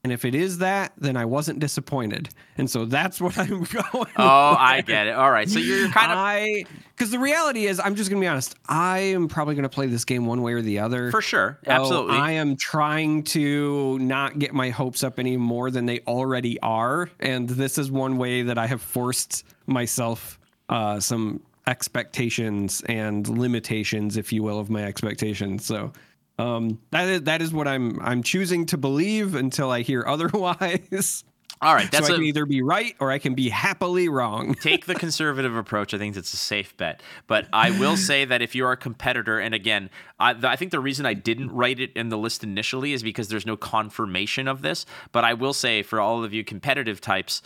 And if it is that, then I wasn't disappointed. And so that's what I'm going Oh, with. I get it. All right. So you're kind of... I, because the reality is, I'm just going to be honest, I am probably going to play this game one way or the other. For sure. So absolutely. I am trying to not get my hopes up any more than they already are. And this is one way that I have forced myself uh, some expectations and limitations, if you will, of my expectations. So... Um, that is, that is what I'm, I'm choosing to believe until I hear otherwise. All right. That's so I can a, either be right or I can be happily wrong. Take the conservative approach. I think that's a safe bet, but I will say that if you are a competitor, and again, I, I think the reason I didn't write it in the list initially is because there's no confirmation of this, but I will say for all of you competitive types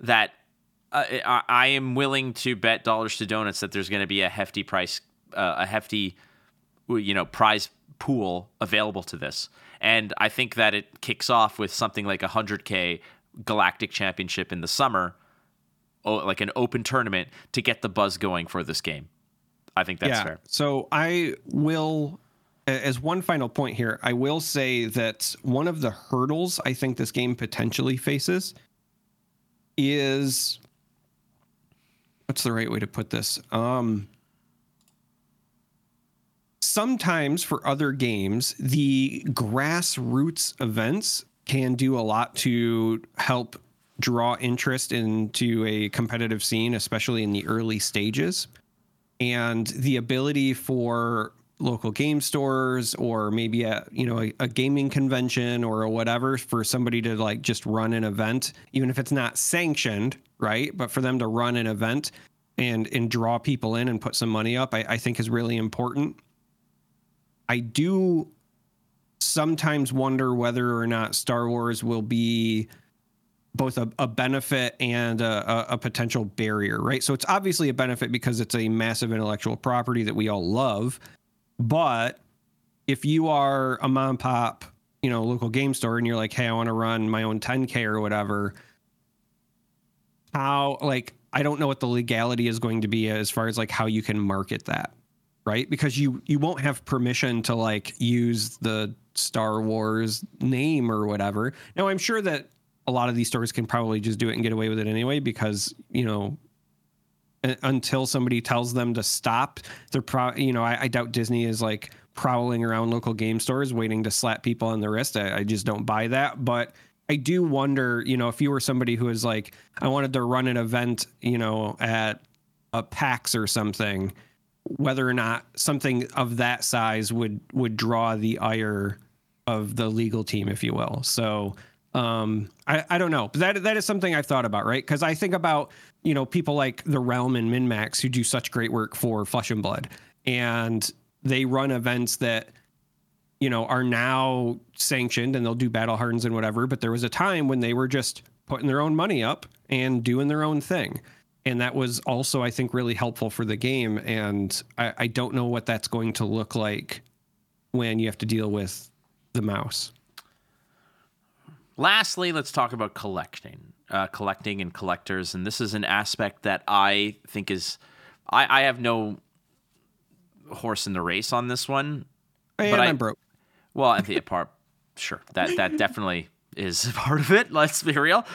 that uh, I, I am willing to bet dollars to donuts that there's going to be a hefty price, uh, a hefty, you know, prize pool available to this. And I think that it kicks off with something like a one hundred K Galactic Championship in the summer, like an open tournament to get the buzz going for this game. I think that's yeah. fair. So I will, as one final point here, I will say that one of the hurdles I think this game potentially faces is, what's the right way to put this? Um, Sometimes for other games, the grassroots events can do a lot to help draw interest into a competitive scene, especially in the early stages. And the ability for local game stores or maybe a, you know, a, a gaming convention or whatever for somebody to like just run an event, even if it's not sanctioned, right? But for them to run an event and, and draw people in and put some money up, I, I think is really important. I do sometimes wonder whether or not Star Wars will be both a, a benefit and a, a, a potential barrier, right? So it's obviously a benefit because it's a massive intellectual property that we all love. But if you are a mom and pop, you know, local game store and you're like, hey, I want to run my own ten K or whatever, how, like, I don't know what the legality is going to be as far as like how you can market that. Right? Because you, you won't have permission to like use the Star Wars name or whatever. Now, I'm sure that a lot of these stores can probably just do it and get away with it anyway, because, you know, until somebody tells them to stop, they're pro, you know, I, I doubt Disney is like prowling around local game stores waiting to slap people on the wrist. I, I just don't buy that. But I do wonder, you know, if you were somebody who is like, I wanted to run an event, you know, at, a PAX or something, whether or not something of that size would would draw the ire of the legal team, if you will. So um, I, I don't know. But that that is something I've thought about, right? Because I think about, you know, people like The Realm and MinMax who do such great work for Flesh and Blood, and they run events that, you know, are now sanctioned, and they'll do battle hardens and whatever. But there was a time when they were just putting their own money up and doing their own thing. And that was also, I think, really helpful for the game. And I, I don't know what that's going to look like when you have to deal with the mouse. Lastly, let's talk about collecting, uh, collecting and collectors. And this is an aspect that I think is, I, I have no horse in the race on this one. And but I'm I, broke. Well, at the part, sure, that that definitely is part of it. Let's be real.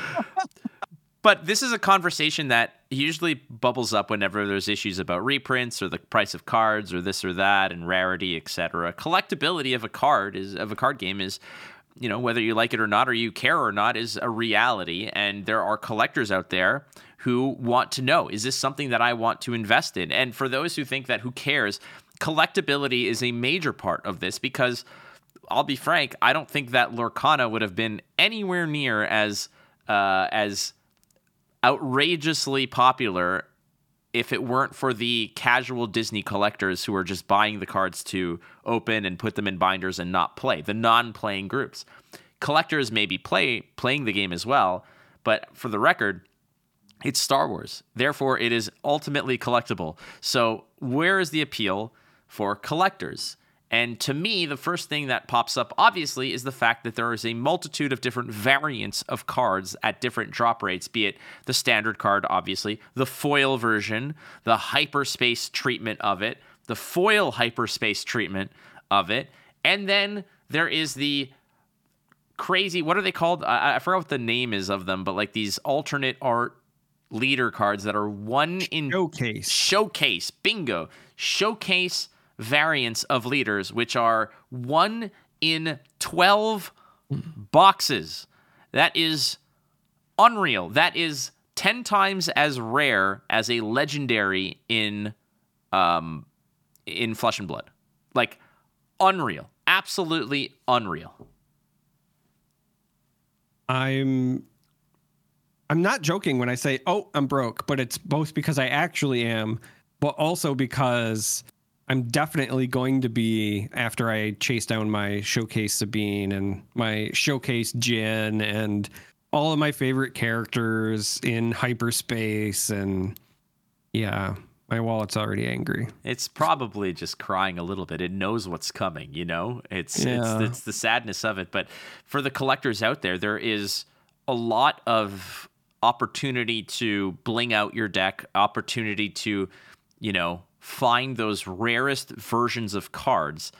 But this is a conversation that usually bubbles up whenever there's issues about reprints or the price of cards or this or that and rarity, et cetera. Collectability of a card is of a card game is, you know, whether you like it or not or you care or not, is a reality. And there are collectors out there who want to know, is this something that I want to invest in? And for those who think that who cares, collectability is a major part of this because, I'll be frank, I don't think that Lorcana would have been anywhere near as uh, as outrageously popular if it weren't for the casual Disney collectors who are just buying the cards to open and put them in binders and not play, the non-playing groups. Collectors may be play, playing the game as well, but for the record, it's Star Wars. Therefore, it is ultimately collectible. So where is the appeal for collectors? And to me, the first thing that pops up, obviously, is the fact that there is a multitude of different variants of cards at different drop rates, be it the standard card, obviously, the foil version, the hyperspace treatment of it, the foil hyperspace treatment of it, and then there is the crazy, what are they called? I, I forgot what the name is of them, but like these alternate art leader cards that are one in... Showcase. Showcase. Bingo. Showcase variants of leaders, which are one in twelve boxes. That is unreal. That is ten times as rare as a legendary in um in Flesh and Blood. Like, unreal. Absolutely unreal. I'm I'm not joking when I say, oh, I'm broke, but it's both because I actually am, but also because I'm definitely going to be, after I chase down my Showcase Sabine and my Showcase Jyn and all of my favorite characters in hyperspace, and yeah, my wallet's already angry. It's probably just crying a little bit. It knows what's coming, you know? It's, yeah. it's, it's the sadness of it. But for the collectors out there, there is a lot of opportunity to bling out your deck, opportunity to, you know, find those rarest versions of cards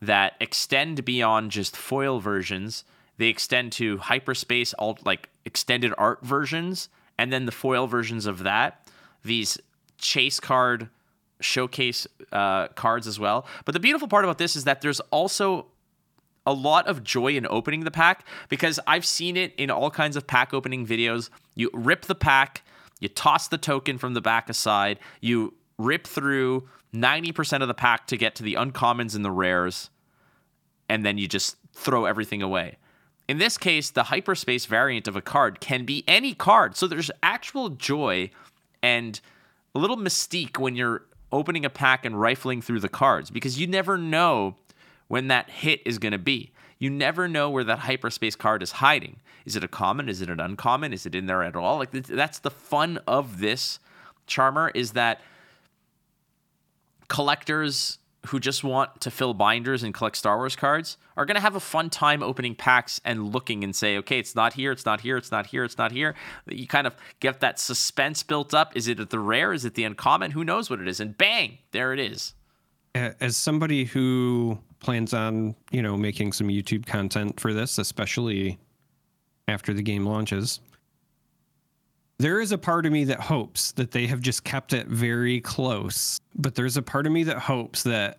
that extend beyond just foil versions. They extend to hyperspace, alt, like extended art versions, and then the foil versions of that. These chase card showcase uh, cards as well. But the beautiful part about this is that there's also a lot of joy in opening the pack, because I've seen it in all kinds of pack opening videos. You rip the pack, you toss the token from the back aside, you rip through ninety percent of the pack to get to the uncommons and the rares, and then you just throw everything away. In this case, the hyperspace variant of a card can be any card, so there's actual joy and a little mystique when you're opening a pack and rifling through the cards, because you never know when that hit is going to be. You never know where that hyperspace card is hiding. Is it a common? Is it an uncommon? Is it in there at all? Like, that's the fun of this charmer, is that collectors who just want to fill binders and collect Star Wars cards are going to have a fun time opening packs and looking and say, okay, it's not here, it's not here, it's not here, it's not here. You kind of get that suspense built up. Is it at the rare? Is it the uncommon? Who knows what it is? And bang, there it is. As somebody who plans on, you know, making some YouTube content for this, especially after the game launches, there is a part of me that hopes that they have just kept it very close, but there's a part of me that hopes that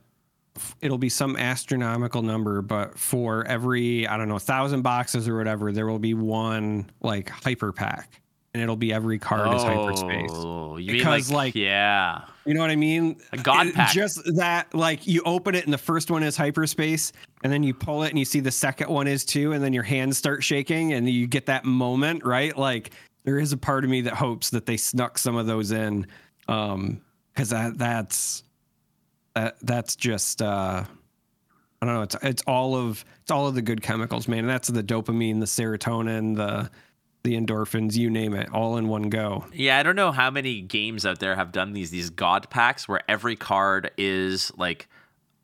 it'll be some astronomical number, but for every, I don't know, a thousand boxes or whatever, there will be one like hyper pack. and it'll be every card oh, is hyperspace. You because mean like, like, yeah, you know what I mean? A god it, pack. Just that, like, you open it and the first one is hyperspace, and then you pull it and you see the second one is too, and then your hands start shaking and you get that moment, right? Like, there is a part of me that hopes that they snuck some of those in, um, because that that's that that's just uh, I don't know. It's it's all of it's all of the good chemicals, man. And that's the dopamine, the serotonin, the the endorphins, you name it, all in one go. Yeah, I don't know how many games out there have done these these god packs where every card is like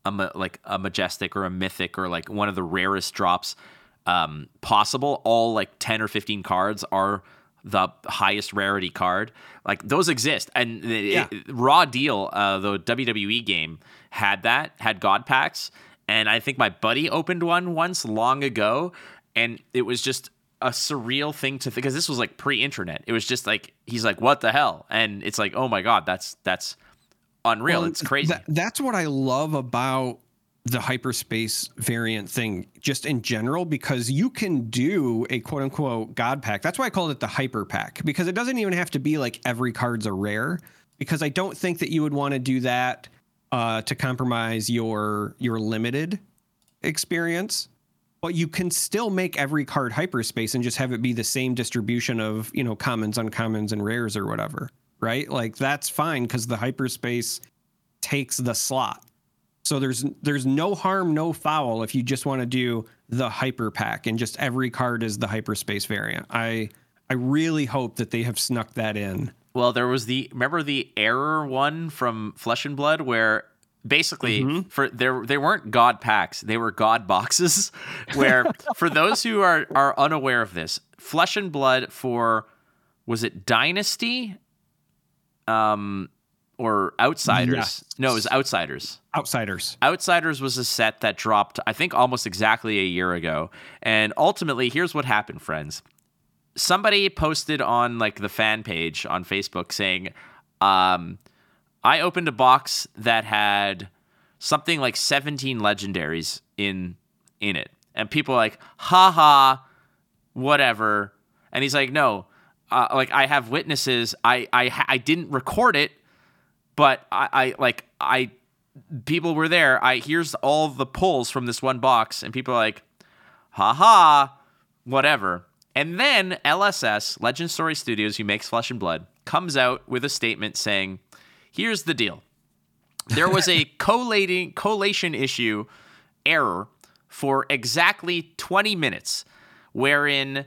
a like a majestic or a mythic or like one of the rarest drops um, possible. All like ten or fifteen cards are the highest rarity card. Like, those exist. And yeah. it, Raw Deal, uh, the W W E game, had that, had god packs. And I think my buddy opened one once long ago, and it was just a surreal thing to think, because this was like pre-internet. It was just like, he's like, what the hell? And it's like, oh my God, that's, that's unreal. Well, it's crazy. Th- that's what I love about the hyperspace variant thing just in general, because you can do a quote unquote God pack. That's why I called it the hyper pack, because it doesn't even have to be like every card's a rare, because I don't think that you would want to do that uh, to compromise your, your limited experience. But you can still make every card hyperspace and just have it be the same distribution of, you know, commons, uncommons, and rares or whatever, right? Like, that's fine, because the hyperspace takes the slot. So there's there's no harm, no foul if you just want to do the hyper pack and just every card is the hyperspace variant. I I really hope that they have snuck that in. Well, there was the, remember the error one from Flesh and Blood where basically, mm-hmm. for there, they weren't god packs, they were god boxes. Where, for those who are are unaware of this, Flesh and Blood for, was it Dynasty, um, or Outsiders? Yes. No, it was Outsiders. Outsiders. Outsiders was a set that dropped, I think, almost exactly a year ago. And ultimately, here's what happened, friends. Somebody posted on like the fan page on Facebook saying, um. I opened a box that had something like seventeen legendaries in in it. And people are like, ha ha, whatever. And he's like, no, uh, like, I have witnesses. I I, I didn't record it, but I, I like I people were there. I here's all the pulls from this one box, and people are like, ha ha, whatever. And then L S S, Legend Story Studios, who makes Flesh and Blood, comes out with a statement saying, here's the deal. There was a collating, collation issue error for exactly twenty minutes, wherein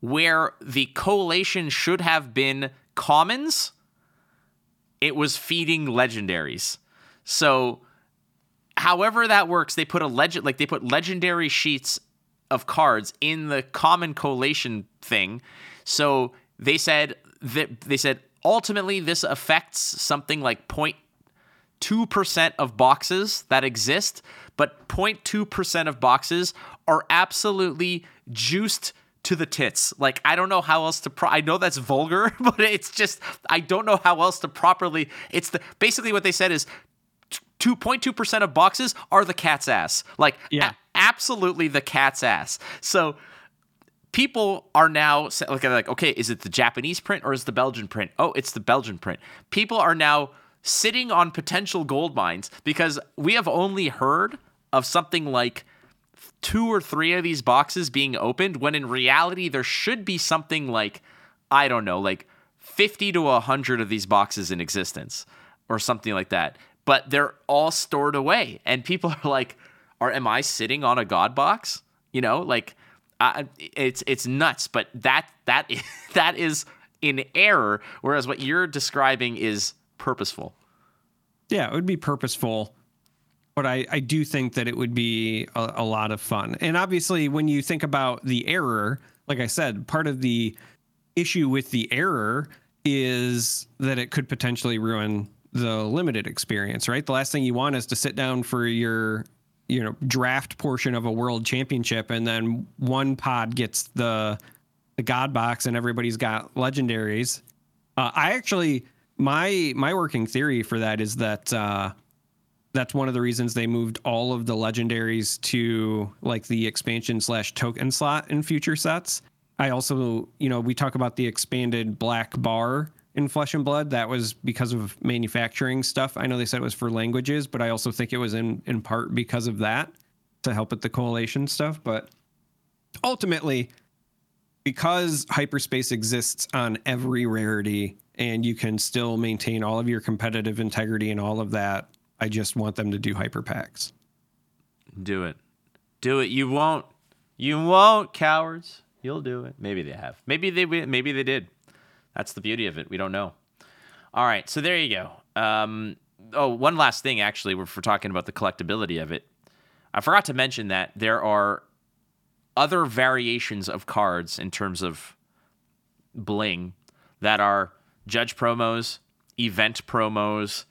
where the collation should have been commons, it was feeding legendaries. So however that works, they put a legend, like they put legendary sheets of cards in the common collation thing. So they said that they said, ultimately, this affects something like zero point two percent of boxes that exist, but zero point two percent of boxes are absolutely juiced to the tits. Like, I don't know how else to... Pro- I know that's vulgar, but it's just... I don't know how else to properly... It's the basically what they said is two point two percent of boxes are the cat's ass. Like, yeah. a- absolutely the cat's ass. So... people are now like, like, okay, is it the Japanese print or is it the Belgian print? Oh, it's the Belgian print. People are now sitting on potential gold mines because we have only heard of something like two or three of these boxes being opened, when in reality there should be something like, I don't know, like fifty to one hundred of these boxes in existence or something like that. But they're all stored away, and people are like, "Are am I sitting on a god box?" You know, like... Uh, it's it's nuts, but that that is, that is in error, whereas what you're describing is purposeful. Yeah, it would be purposeful, but I, I do think that it would be a, a lot of fun. And obviously, when you think about the error, like I said, part of the issue with the error is that it could potentially ruin the limited experience, right? The last thing you want is to sit down for your... you know, draft portion of a world championship, and then one pod gets the the God box and everybody's got legendaries. Uh, I actually, my my working theory for that is that uh, that's one of the reasons they moved all of the legendaries to like the expansion slash token slot in future sets. I also, you know, we talk about the expanded black bar in Flesh and Blood. That was because of manufacturing stuff. I know they said it was for languages, but I also think it was in, in part because of that to help with the coalition stuff. But ultimately, because hyperspace exists on every rarity and you can still maintain all of your competitive integrity and all of that, I just want them to do hyper packs. Do it. Do it. You won't. You won't, cowards. You'll do it. Maybe they have. Maybe they maybe they did. That's the beauty of it. We don't know. All right. So there you go. Um, oh, one last thing, actually, if we're talking about the collectability of it. I forgot to mention that there are other variations of cards in terms of bling that are judge promos, event promos,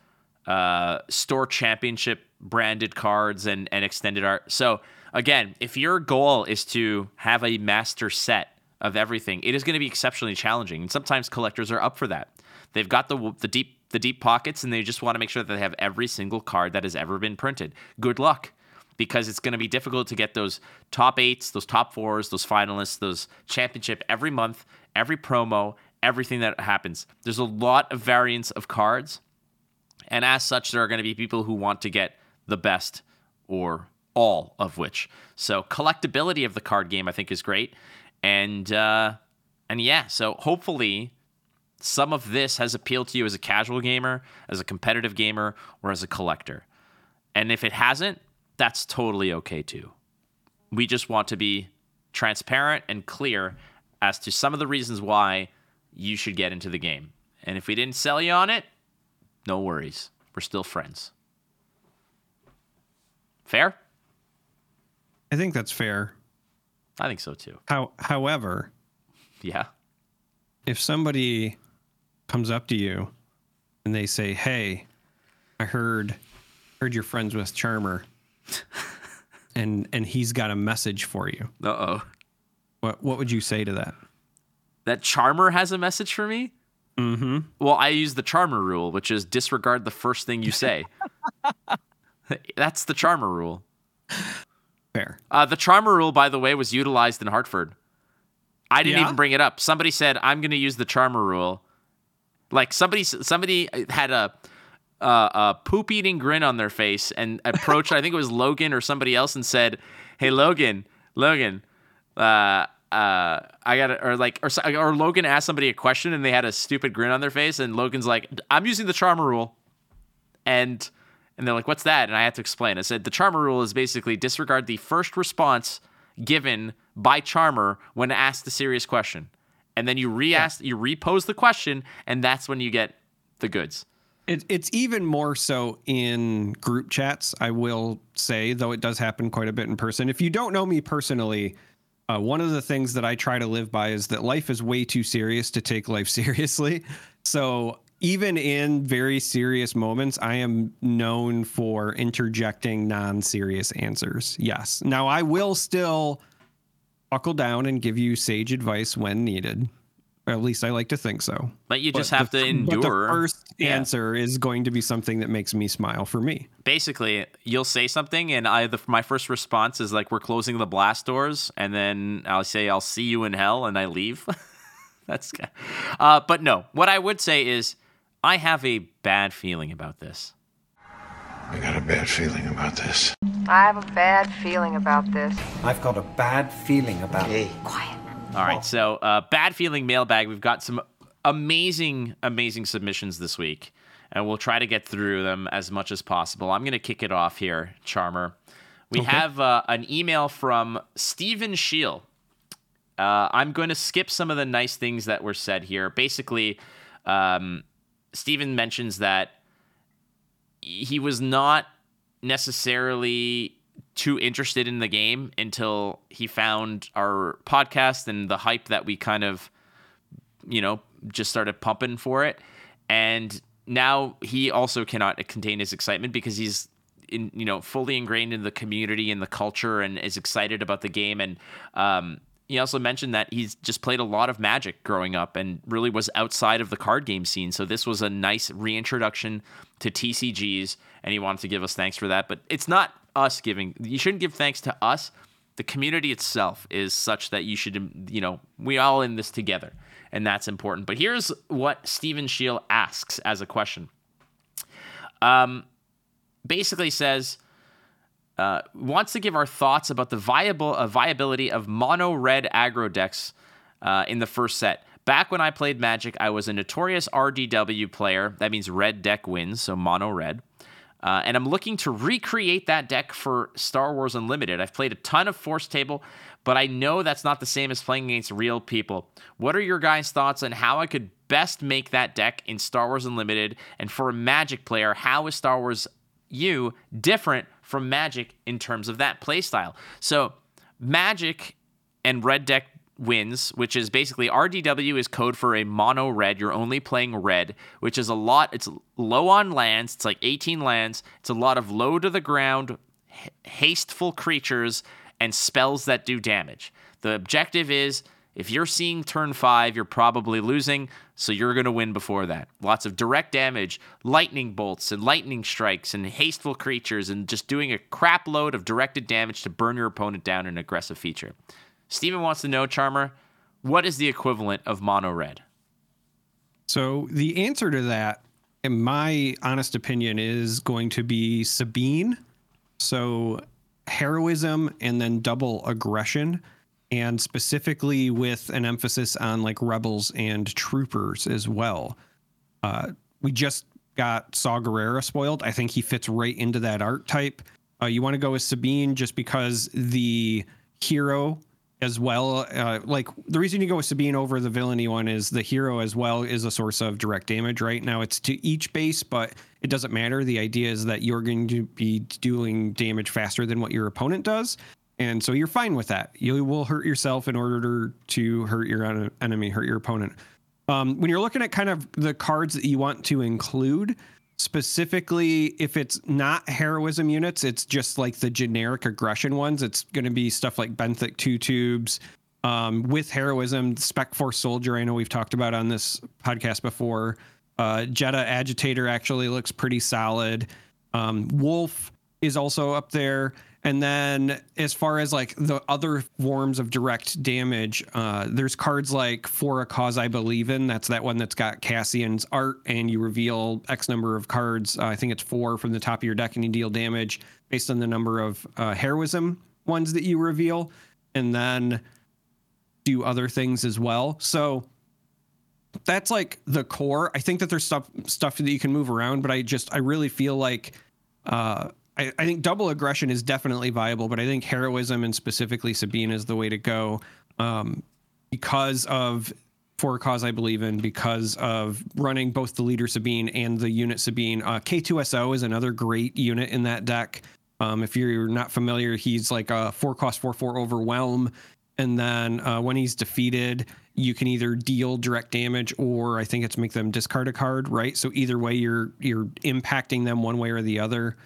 uh, store championship branded cards, and, and extended art. So, again, if your goal is to have a master set of everything, it is going to be exceptionally challenging. And sometimes collectors are up for that. They've got the the deep the deep pockets, and they just want to make sure that they have every single card that has ever been printed. Good luck, because it's going to be difficult to get those top eights, those top fours, those finalists, those championship every month, every promo, everything that happens. There's a lot of variants of cards, and as such, there are going to be people who want to get the best or all of which. So collectability of the card game, I think, is great. And, uh, and yeah, so hopefully some of this has appealed to you as a casual gamer, as a competitive gamer, or as a collector. And if it hasn't, that's totally okay too. We just want to be transparent and clear as to some of the reasons why you should get into the game. And if we didn't sell you on it, no worries. We're still friends. Fair? I think that's fair. I think so too. How, however, yeah, if somebody comes up to you and they say, "Hey, I heard heard you're friends with Charmer, and and he's got a message for you." Uh oh. What what would you say to that? That Charmer has a message for me? Mm-hmm. Well, I use the Charmer rule, which is disregard the first thing you say. That's the Charmer rule. Fair. Uh, the Charmer rule, by the way, was utilized in Hartford. I didn't yeah? even bring it up. Somebody said, "I'm going to use the Charmer rule." Like somebody, somebody had a, uh, a poop-eating grin on their face and approached. I think it was Logan or somebody else, and said, "Hey, Logan, Logan, uh, uh, I got or like or or Logan asked somebody a question and they had a stupid grin on their face, and Logan's like, "I'm using the Charmer rule," and. And they're like, "What's that?" And I had to explain. I said, the Charmer rule is basically disregard the first response given by Charmer when asked a serious question. And then you re-ask, yeah. you repose the question, and that's when you get the goods. It, it's even more so in group chats, I will say, though it does happen quite a bit in person. If you don't know me personally, uh, one of the things that I try to live by is that life is way too serious to take life seriously. So... even in very serious moments, I am known for interjecting non-serious answers. Yes. Now, I will still buckle down and give you sage advice when needed. Or at least I like to think so. But you just but have the, to endure. But the first yeah. answer is going to be something that makes me smile for me. Basically, you'll say something, and I the, my first response is like, "We're closing the blast doors," and then I'll say, "I'll see you in hell," and I leave. That's uh, but no, what I would say is, I have a bad feeling about this. I got a bad feeling about this. I have a bad feeling about this. I've got a bad feeling about it. Hey. Quiet. All right, so uh, bad feeling mailbag. We've got some amazing, amazing submissions this week, and we'll try to get through them as much as possible. I'm going to kick it off here, Charmer. We okay. have uh, an email from Stephen Scheel. Uh, I'm going to skip some of the nice things that were said here. Basically, um... Steven mentions that he was not necessarily too interested in the game until he found our podcast and the hype that we kind of, you know, just started pumping for it. And now he also cannot contain his excitement because he's, in, you know, fully ingrained in the community and the culture and is excited about the game. And um, he also mentioned that he's just played a lot of Magic growing up and really was outside of the card game scene. So this was a nice reintroduction to T C Gs, and he wanted to give us thanks for that. But it's not us giving. You shouldn't give thanks to us. the community itself is such that you should, you know, we all in this together, and that's important. But here's what Steven Shiel asks as a question. Um, basically says, uh, wants to give our thoughts about the viable uh, viability of mono red aggro decks uh, in the first set. Back when I played Magic, I was a notorious R D W player. That means red deck wins, so mono red. Uh, and I'm looking to recreate that deck for Star Wars Unlimited. I've played a ton of Force Table, but I know that's not the same as playing against real people. What are your guys' thoughts on how I could best make that deck in Star Wars Unlimited? And for a Magic player, how is Star Wars U different from Magic in terms of that playstyle? So Magic and red deck wins, which is basically R D W is code for a mono red. You're only playing red, which is a lot. It's low on lands. It's like eighteen lands. It's a lot of low to the ground, h- hasteful creatures, and spells that do damage. The objective is if you're seeing turn five, you're probably losing, so you're going to win before that. Lots of direct damage, lightning bolts and lightning strikes and hasteful creatures and just doing a crap load of directed damage to burn your opponent down in an aggressive feature. Steven wants to know, Charmer, what is the equivalent of mono red? So the answer to that, in my honest opinion, is going to be Sabine. So heroism and then double aggression, and specifically with an emphasis on like rebels and troopers as well. Uh, we just got Saw Gerrera spoiled. I think he fits right into that archetype. Uh, you want to go with Sabine just because the hero... as well, uh, like the reason you go with Sabine over the villainy one is the hero as well is a source of direct damage. Right now it's to each base, but it doesn't matter. The idea is that you're going to be doing damage faster than what your opponent does, and so you're fine with that. You will hurt yourself in order to hurt your enemy, hurt your opponent. Um, when you're looking at kind of the cards that you want to include, specifically, if it's not heroism units, it's just like the generic aggression ones. It's going to be stuff like benthic two tubes um, with heroism, Spec Force Soldier. I know we've talked about on this podcast before. Uh, Jedha Agitator actually looks pretty solid. Um, Wolf is also up there. And then as far as like the other forms of direct damage, uh, there's cards like For a Cause I Believe In. That's that one that's got Cassian's art, and you reveal X number of cards. Uh, I think it's four from the top of your deck, and you deal damage based on the number of uh, heroism ones that you reveal, and then do other things as well. So that's like the core. I think that there's stuff stuff that you can move around, but I just I really feel like. Uh, I think double aggression is definitely viable, but I think heroism and specifically Sabine is the way to go um, because of For a Cause I Believe In, because of running both the leader Sabine and the unit Sabine. Uh, K two S O is another great unit in that deck. Um, if you're not familiar, he's like a four cost four, four overwhelm. And then uh, when he's defeated, you can either deal direct damage or I think it's make them discard a card, right? So either way, you're you're impacting them one way or the other.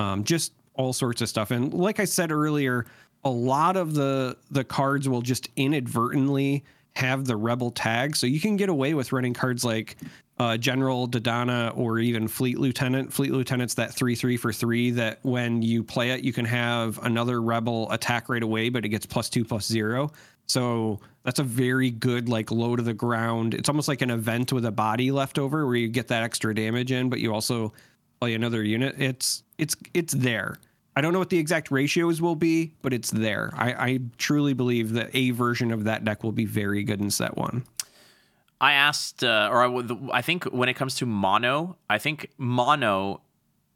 Um, just all sorts of stuff. And like I said earlier, a lot of the the cards will just inadvertently have the rebel tag. So you can get away with running cards like uh, General Dodonna or even Fleet Lieutenant. Fleet Lieutenant's that three three for three that when you play it, you can have another rebel attack right away, but it gets plus two, plus zero. So that's a very good, like, low to the ground. It's almost like an event with a body left over where you get that extra damage in, but you also play another unit. It's it's it's there. I don't know what the exact ratios will be, but it's there. I, I truly believe that a version of that deck will be very good in set one. I asked, uh, or I, I think when it comes to mono, I think mono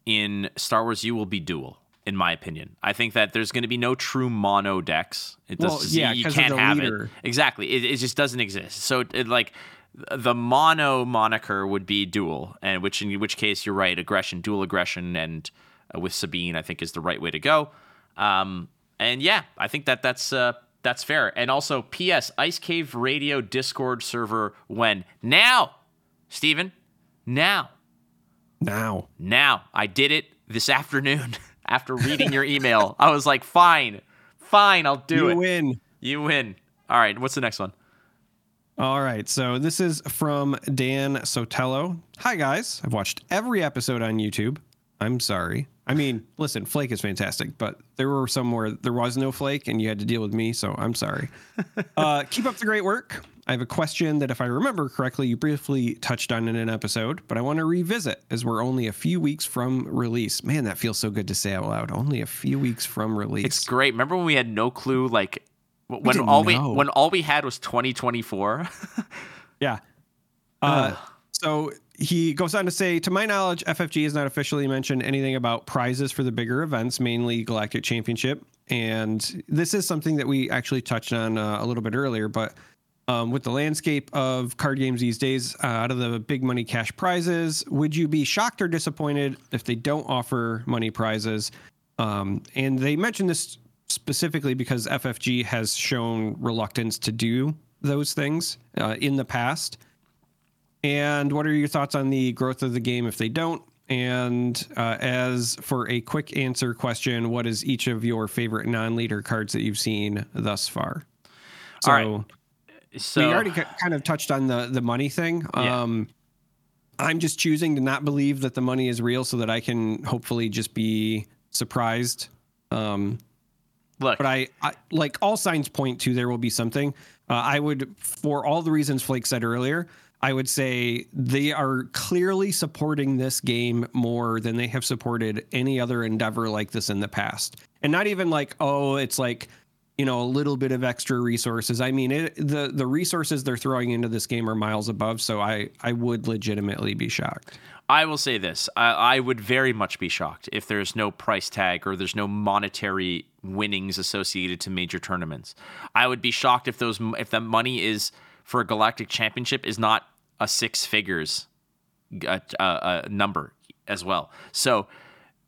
in Star Wars U will be dual, in my opinion. I think that there's going to be no true mono decks. It well, does, yeah, you can't have leader. It. Exactly. It, it just doesn't exist. So it like. The mono moniker would be dual, and which in which case you're right, aggression, dual aggression, and uh, with Sabine, I think is the right way to go. Um, and yeah, I think that that's uh, that's fair. And also, P S Ice Cave Radio Discord server when now, Steven, now, now, now. I did it this afternoon after reading your email. I was like, fine, fine, I'll do you it. You win, you win. All right, what's the next one? All right, so this is from Dan Sotelo. Hi, guys. I've watched every episode on YouTube. I'm sorry. I mean, listen, Flake is fantastic, but there were some where there was no Flake and you had to deal with me, so I'm sorry. Uh, keep up the great work. I have a question that, if I remember correctly, you briefly touched on in an episode, but I want to revisit as we're only a few weeks from release. Man, that feels so good to say out loud. Only a few weeks from release. It's great. Remember when we had no clue, like when we all know. we when all we had was twenty twenty-four? Yeah. Uh, so he goes on to say, to my knowledge, F F G has not officially mentioned anything about prizes for the bigger events, mainly Galactic Championship. And this is something that we actually touched on uh, a little bit earlier, but Um, with the landscape of card games these days, uh, out of the big money cash prizes, would you be shocked or disappointed if they don't offer money prizes? Um, and they mentioned this specifically because F F G has shown reluctance to do those things uh, in the past. And what are your thoughts on the growth of the game if they don't? And uh, as for a quick answer question, what is each of your favorite non-leader cards that you've seen thus far? So, all right. So we already kind of touched on the, the money thing. Yeah. Um, I'm just choosing to not believe that the money is real so that I can hopefully just be surprised. Um, Look, but I, I like all signs point to there will be something. Uh, I would, for all the reasons Flake said earlier, I would say they are clearly supporting this game more than they have supported any other endeavor like this in the past. And not even like, oh, it's like, you know, a little bit of extra resources. I mean, it, the, the resources they're throwing into this game are miles above, so I, I would legitimately be shocked. I will say this. I, I would very much be shocked if there's no price tag or there's no monetary winnings associated to major tournaments. I would be shocked if those if the money is for a Galactic Championship is not a six figures uh, uh, number as well. So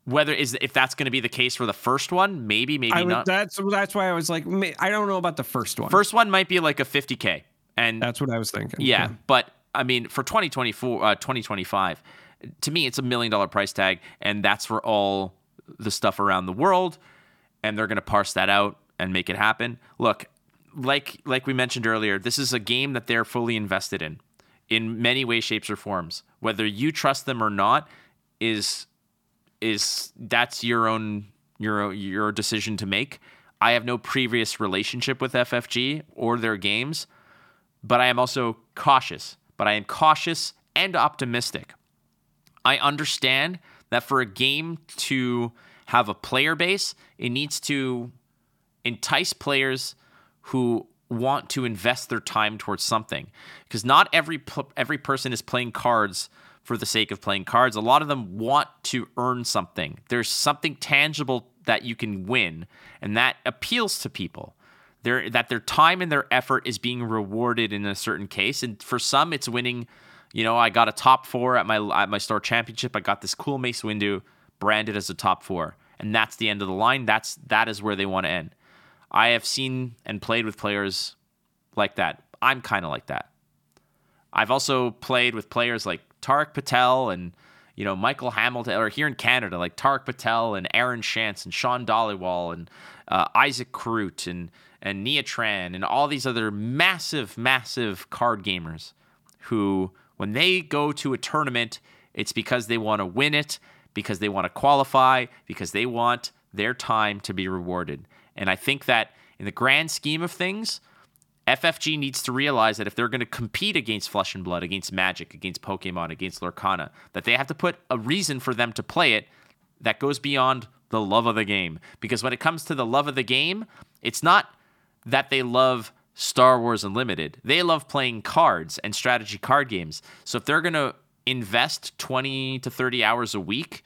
Whether is if that's going to be the case for the first one, maybe, maybe I would, not. That's that's why I was like, I don't know about the first one. First one might be like a fifty K, and that's what I was thinking. Yeah, yeah. But I mean, for twenty twenty-four, uh, twenty twenty-five, to me, it's a million dollar price tag, and that's for all the stuff around the world, and they're going to parse that out and make it happen. Look, like like we mentioned earlier, this is a game that they're fully invested in, in many ways, shapes, or forms. Whether you trust them or not is. is that's your own your your decision to make. I have no previous relationship with F F G or their games, but I am also cautious. But I am cautious and optimistic. I understand that for a game to have a player base, it needs to entice players who want to invest their time towards something. Because not every every person is playing cards for the sake of playing cards. A lot of them want to earn something. There's something tangible that you can win, and that appeals to people. Their, that their time and their effort is being rewarded in a certain case. And for some, it's winning. You know, I got a top four at my at my Star Championship. I got this cool Mace Windu branded as a top four, and that's the end of the line. That's that is where they want to end. I have seen and played with players like that. I'm kind of like that. I've also played with players like Tarek Patel and, you know, Michael Hamilton, or here in Canada, like Tarek Patel and Aaron Shantz and Sean Dollywall and uh, Isaac Crute and, and Neotran and all these other massive, massive card gamers who, when they go to a tournament, it's because they want to win it, because they want to qualify, because they want their time to be rewarded. And I think that in the grand scheme of things, F F G needs to realize that if they're going to compete against Flesh and Blood, against Magic, against Pokemon, against Lorcana, that they have to put a reason for them to play it that goes beyond the love of the game. Because when it comes to the love of the game, it's not that they love Star Wars Unlimited. They love playing cards and strategy card games. So if they're going to invest twenty to thirty hours a week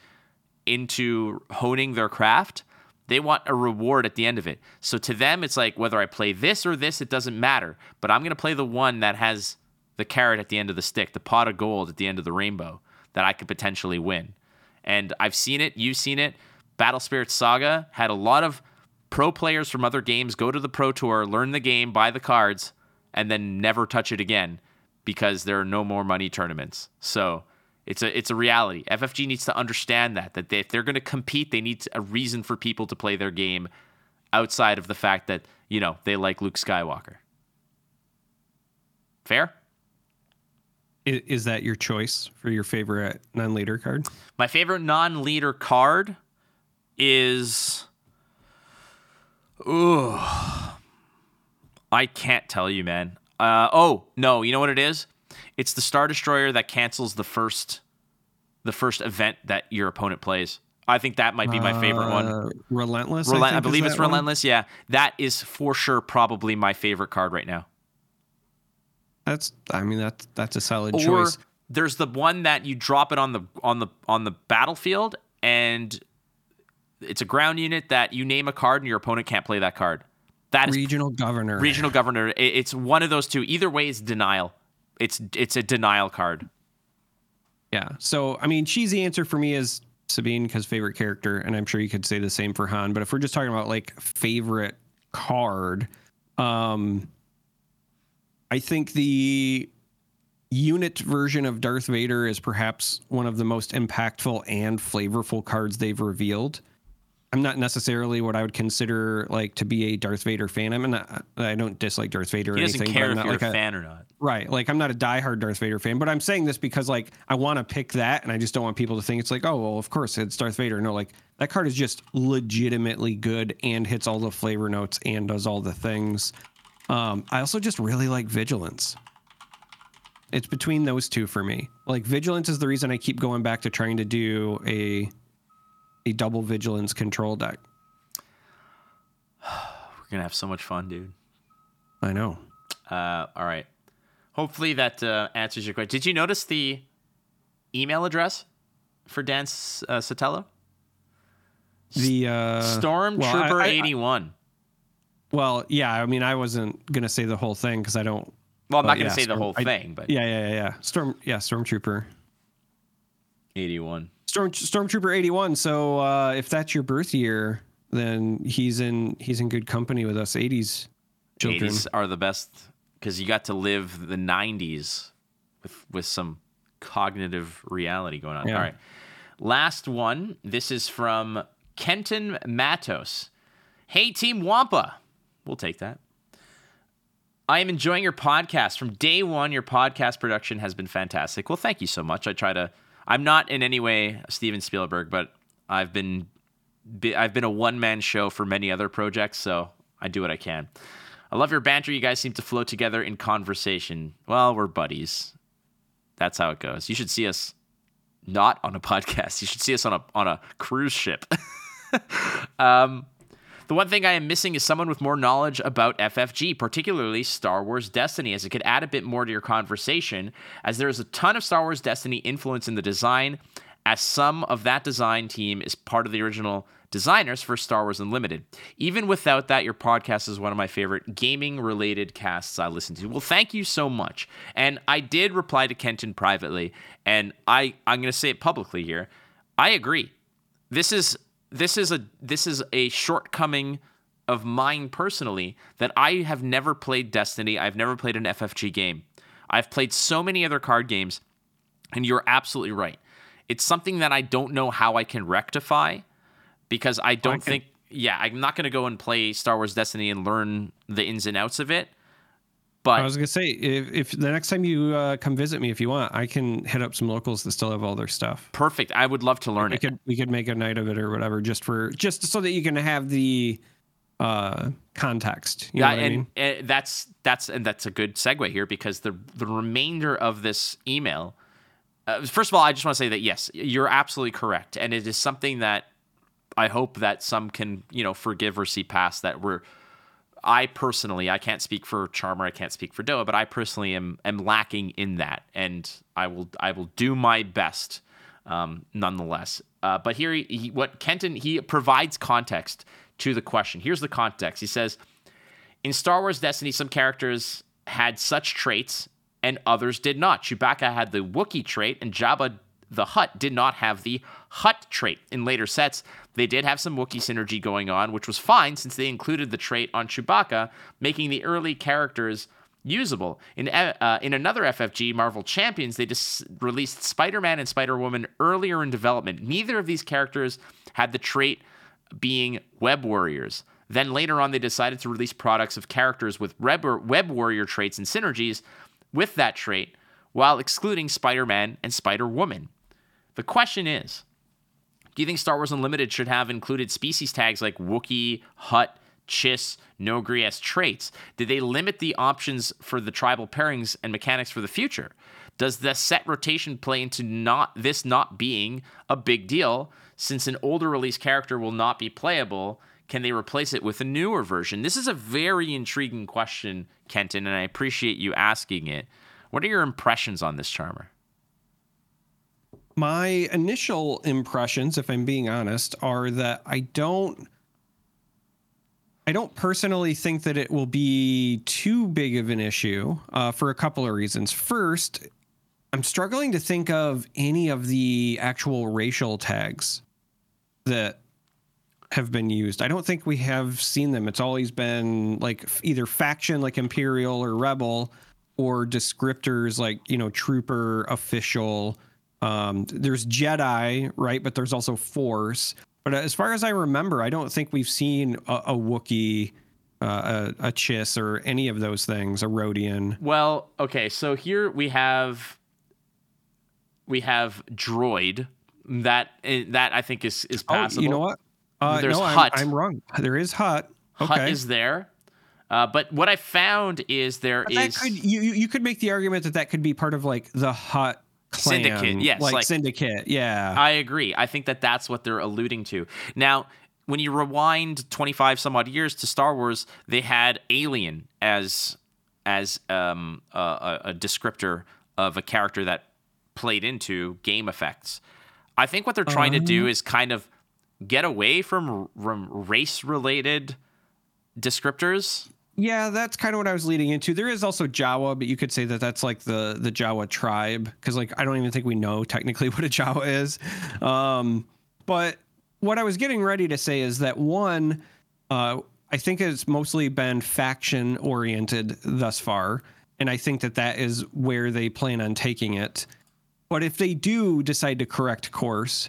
into honing their craft, they want a reward at the end of it. So to them, it's like, whether I play this or this, it doesn't matter. But I'm going to play the one that has the carrot at the end of the stick, the pot of gold at the end of the rainbow that I could potentially win. And I've seen it. You've seen it. Battle Spirit Saga had a lot of pro players from other games go to the Pro Tour, learn the game, buy the cards, and then never touch it again because there are no more money tournaments. So It's a it's a reality. F F G needs to understand that, that they, if they're going to compete, they need a reason for people to play their game outside of the fact that, you know, they like Luke Skywalker. Fair? Is that your choice for your favorite non-leader card? My favorite non-leader card is... Ooh. I can't tell you, man. Uh, oh, no. You know what it is? It's the Star Destroyer that cancels the first the first event that your opponent plays. I think that might be my favorite uh, one. Relentless? Relent- I, think I believe it's Relentless, one? yeah. That is for sure probably my favorite card right now. That's I mean that's that's a solid or choice. There's the one that you drop it on the on the on the battlefield and it's a ground unit that you name a card and your opponent can't play that card. That is Regional Governor. Regional Governor. It's one of those two. Either way is denial. It's it's a denial card. Yeah. So I mean cheesy answer for me is Sabine because favorite character, and I'm sure you could say the same for Han, but if we're just talking about like favorite card, um I think the unit version of Darth Vader is perhaps one of the most impactful and flavorful cards they've revealed. I'm not necessarily what I would consider like to be a Darth Vader fan. I'm not, I don't dislike Darth Vader or anything. He doesn't anything, care but I'm if not you're like a fan or not. Right. Like I'm not a diehard Darth Vader fan, but I'm saying this because like I want to pick that and I just don't want people to think it's like, oh, well, of course it's Darth Vader. No, like that card is just legitimately good and hits all the flavor notes and does all the things. Um, I also just really like Vigilance. It's between those two for me. Like Vigilance is the reason I keep going back to trying to do a a double Vigilance control deck. We're gonna have so much fun, dude. I know. Uh, all right. Hopefully that uh, answers your question. Did you notice the email address for Dan uh, Sotelo? The uh, Stormtrooper eighty-one. Well, Well, yeah, I mean, I wasn't going to say the whole thing because I don't... Well, I'm not going to yeah, say Storm, the whole I, thing, but... Yeah, yeah, yeah. Storm, yeah, Stormtrooper. eighty-one. Storm Stormtrooper eighty-one. So uh, if that's your birth year, then he's in he's in good company with us eighties children. eighties are the best because you got to live the nineties with, with some cognitive reality going on. Yeah. All right. Last one. This is from Kenton Matos. Hey, Team Wampa. We'll take that. I am enjoying your podcast. From day one, your podcast production has been fantastic. Well, thank you so much. I try to... I'm not in any way Steven Spielberg, but I've been I've been a one-man show for many other projects, so I do what I can. I love your banter. You guys seem to flow together in conversation. Well, we're buddies. That's how it goes. You should see us not on a podcast. You should see us on a on a cruise ship. um... The one thing I am missing is someone with more knowledge about F F G, particularly Star Wars Destiny, as it could add a bit more to your conversation, as there is a ton of Star Wars Destiny influence in the design, as some of that design team is part of the original designers for Star Wars Unlimited. Even without that, your podcast is one of my favorite gaming-related casts I listen to. Well, thank you so much. And I did reply to Kenton privately, and I, I'm going to say it publicly here. I agree. This is... This is a this is a shortcoming of mine personally that I have never played Destiny. I've never played an F F G game. I've played so many other card games, and you're absolutely right. It's something that I don't know how I can rectify because I don't I think... Yeah, I'm not going to go and play Star Wars Destiny and learn the ins and outs of it. But I was going to say, if, if the next time you uh, come visit me, if you want, I can hit up some locals that still have all their stuff. Perfect. I would love to learn we it. Could, we could make a night of it or whatever, just for just so that you can have the uh, context. You yeah, know what and, I mean? and that's that's and that's a good segue here because the the remainder of this email. Uh, first of all, I just want to say that yes, you're absolutely correct, and it is something that I hope that some can you know forgive or see past that we're. I personally, I can't speak for Charmer, I can't speak for Doa, but I personally am am lacking in that, and I will I will do my best, um, nonetheless. Uh, but here, he, he, what Kenton he provides context to the question. Here's the context. He says, in Star Wars Destiny, some characters had such traits, and others did not. Chewbacca had the Wookiee trait, and Jabba the Hutt did not have the Hutt trait. In later sets, they did have some Wookiee synergy going on, which was fine since they included the trait on Chewbacca, making the early characters usable. In uh, in another F F G, Marvel Champions, they just released Spider-Man and Spider-Woman earlier in development. Neither of these characters had the trait being web warriors. Then later on, they decided to release products of characters with web warrior traits and synergies with that trait, while excluding Spider-Man and Spider-Woman. The question is, Do you think Star Wars Unlimited should have included species tags like Wookiee, Hutt, Chiss, Nogri as traits? Did they limit the options for the tribal pairings and mechanics for the future? Does the set rotation play into not this not being a big deal, since an older release character will not be playable? Can they replace it with a newer version? This is a very intriguing question, Kenton, and I appreciate you asking it. What are your impressions on this, Charmer? My initial impressions, if I'm being honest, are that I don't I don't personally think that it will be too big of an issue uh, for a couple of reasons. First, I'm struggling to think of any of the actual racial tags that have been used. I don't think we have seen them. It's always been like either faction like Imperial or Rebel, or descriptors like, you know, Trooper, Official. Um, there's Jedi, right? But there's also Force. But as far as I remember, I don't think we've seen a, a Wookiee, uh, a, a Chiss, or any of those things, a Rodian. Well, okay, so here we have we have Droid. That that I think is, is passable. Oh, you know what? Uh, there's no, Hutt. I'm, I'm wrong. There is Hutt. Okay. Hutt is there. Uh, but what I found is there but is... Could, you, you could make the argument that that could be part of, like, the Hutt clan. Syndicate, yes. Like, like Syndicate, yeah. I agree. I think that that's what they're alluding to. Now, when you rewind twenty-five some odd years to Star Wars, they had Alien as, as um, a, a descriptor of a character that played into game effects. I think what they're trying um, to do is kind of get away from, from race-related descriptors. Yeah, that's kind of what I was leading into. There is also Jawa, but you could say that that's like the, the Jawa tribe, because like I don't even think we know technically what a Jawa is. Um, but what I was getting ready to say is that, one, uh, I think it's mostly been faction-oriented thus far, and I think that that is where they plan on taking it. But if they do decide to correct course,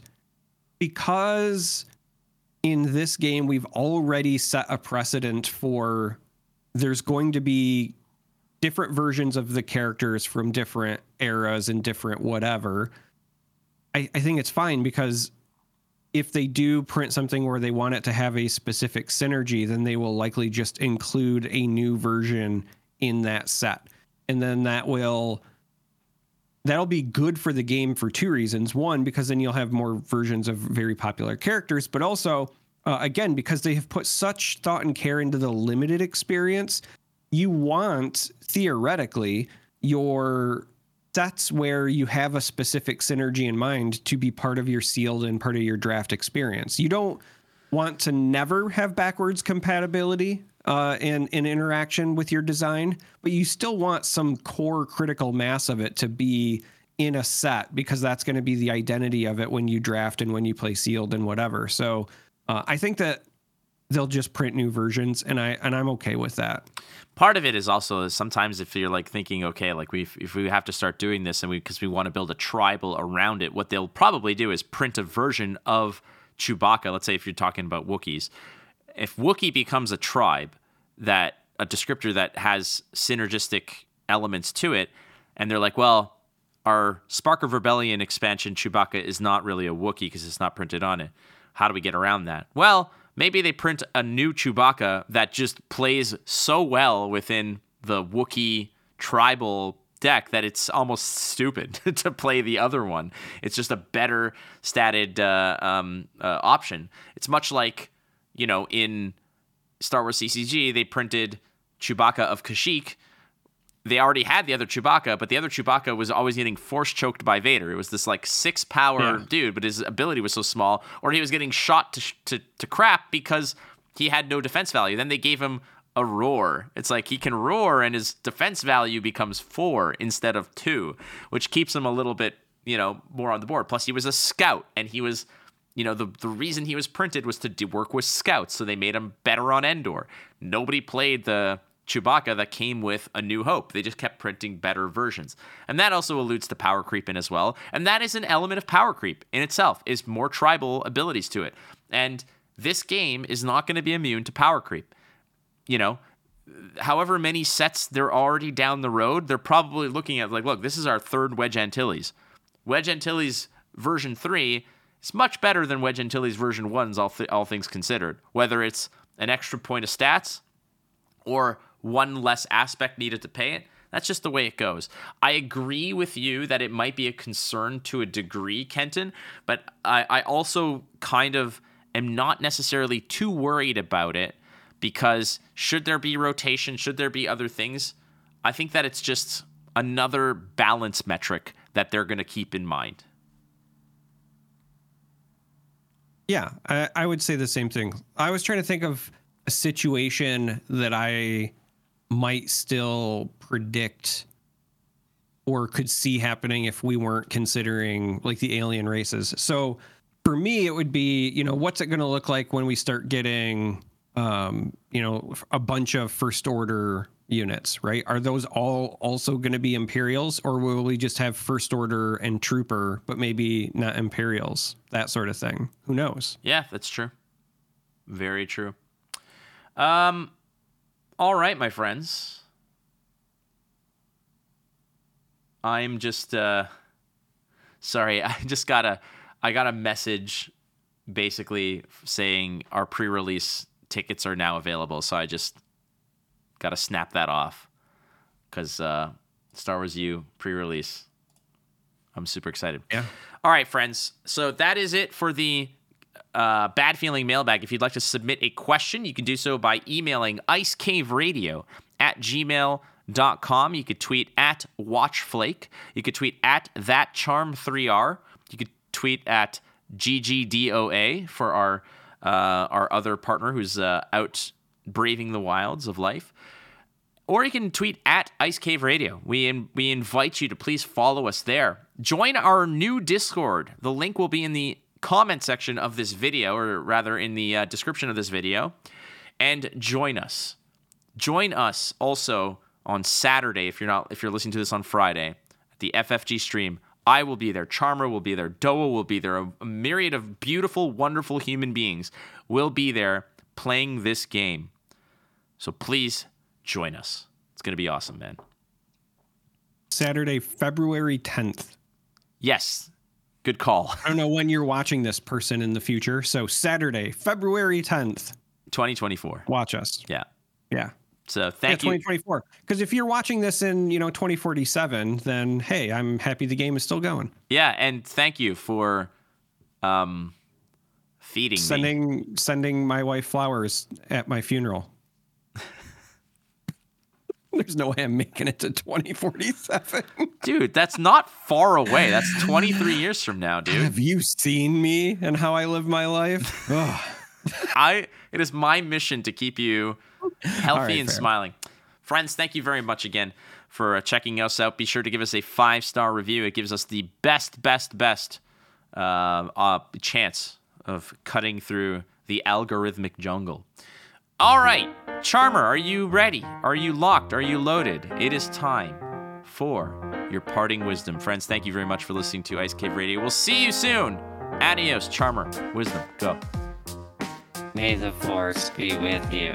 because in this game we've already set a precedent for... there's going to be different versions of the characters from different eras and different whatever. I, I think it's fine, because if they do print something where they want it to have a specific synergy, then they will likely just include a new version in that set. And then that will, that'll be good for the game for two reasons. One, because then you'll have more versions of very popular characters, but also... Uh, again, because they have put such thought and care into the limited experience, you want, theoretically, your sets where you have a specific synergy in mind to be part of your sealed and part of your draft experience. You don't want to never have backwards compatibility uh, and, and interaction with your design, but you still want some core critical mass of it to be in a set, because that's going to be the identity of it when you draft and when you play sealed and whatever. So... Uh, I think that they'll just print new versions, and I and I'm okay with that. Part of it is also sometimes if you're like thinking, okay, like we if we have to start doing this, and we because we want to build a tribal around it, what they'll probably do is print a version of Chewbacca. Let's say if you're talking about Wookiees, if Wookiee becomes a tribe, that a descriptor that has synergistic elements to it, and they're like, well, our Spark of Rebellion expansion Chewbacca is not really a Wookiee because it's not printed on it. How do we get around that? Well, maybe they print a new Chewbacca that just plays so well within the Wookiee tribal deck that it's almost stupid to play the other one. It's just a better statted uh, um, uh, option. It's much like, you know, in Star Wars C C G, they printed Chewbacca of Kashyyyk. They already had the other Chewbacca, but the other Chewbacca was always getting force choked by Vader. It was this like six power yeah. dude, but his ability was so small, or he was getting shot to, to to crap because he had no defense value. Then they gave him a roar. It's like he can roar and his defense value becomes four instead of two, which keeps him a little bit, you know, more on the board. Plus he was a scout, and he was, you know, the, the reason he was printed was to do work with scouts. So they made him better on Endor. Nobody played the Chewbacca that came with A New Hope. They just kept printing better versions. And that also alludes to power creep in as well. And that is an element of power creep in itself, is more tribal abilities to it. And this game is not going to be immune to power creep. You know, however many sets they're already down the road, they're probably looking at like, look, this is our third Wedge Antilles. Wedge Antilles version three It's much better than Wedge Antilles version one's, all, th- all things considered. Whether it's an extra point of stats or one less aspect needed to pay it, that's just the way it goes. I agree with you that it might be a concern to a degree, Kenton, but I, I also kind of am not necessarily too worried about it, because should there be rotation, should there be other things, I think that it's just another balance metric that they're going to keep in mind. Yeah, I, I would say the same thing. I was trying to think of a situation that I might still predict or could see happening if we weren't considering like the alien races. So for me, it would be, you know, what's it going to look like when we start getting, um, you know, a bunch of First Order units, right? Are those all also going to be Imperials, or will we just have First Order and Trooper, but maybe not Imperials, that sort of thing? Who knows? Yeah, that's true. Very true. Um, all right, my friends. I'm just, uh, sorry, I just got a, I got a message basically saying our pre-release tickets are now available. So I just got to snap that off, because uh, Star Wars U pre-release. I'm super excited. Yeah. All right, friends. So that is it for the uh, Bad Feeling Mailbag. If you'd like to submit a question, you can do so by emailing icecaveradio at gmail dot com. You could tweet at Watchflake. You could tweet at That Charm three R. You could tweet at G G D O A for our uh, our other partner who's uh, out braving the wilds of life. Or you can tweet at Ice Cave Radio. We in, we invite you to please follow us there. Join our new Discord. The link will be in the comment section of this video, or rather in the uh, description of this video. And join us. Join us also on Saturday, if you're not if you're listening to this on Friday, at the F F G stream. I will be there. Charmer will be there. Doa will be there. A myriad of beautiful, wonderful human beings will be there playing this game. So please join us. It's going to be awesome, man. Saturday, February tenth. Yes. Good call. I don't know when you're watching this person in the future. So Saturday, February tenth. twenty twenty-four. Watch us. Yeah. Yeah. So thank yeah, you. twenty twenty-four. Because if you're watching this in, you know, twenty forty-seven, then, hey, I'm happy the game is still going. Yeah. And thank you for... um. Feeding sending me. sending my wife flowers at my funeral. There's no way I'm making it to twenty forty-seven. Dude, that's not far away. That's twenty-three years from now, dude. Have you seen me and how I live my life? I it is my mission to keep you healthy right, and fair. Smiling. Friends, thank you very much again for checking us out. Be sure to give us a five-star review. It gives us the best, best, best uh, uh, chance of cutting through the algorithmic jungle. All right, Charmer, are you ready? Are you locked? Are you loaded? It is time for your parting wisdom. Friends, thank you very much for listening to Ice Cave Radio. We'll see you soon. Adios, Charmer. Wisdom, go. May the force be with you.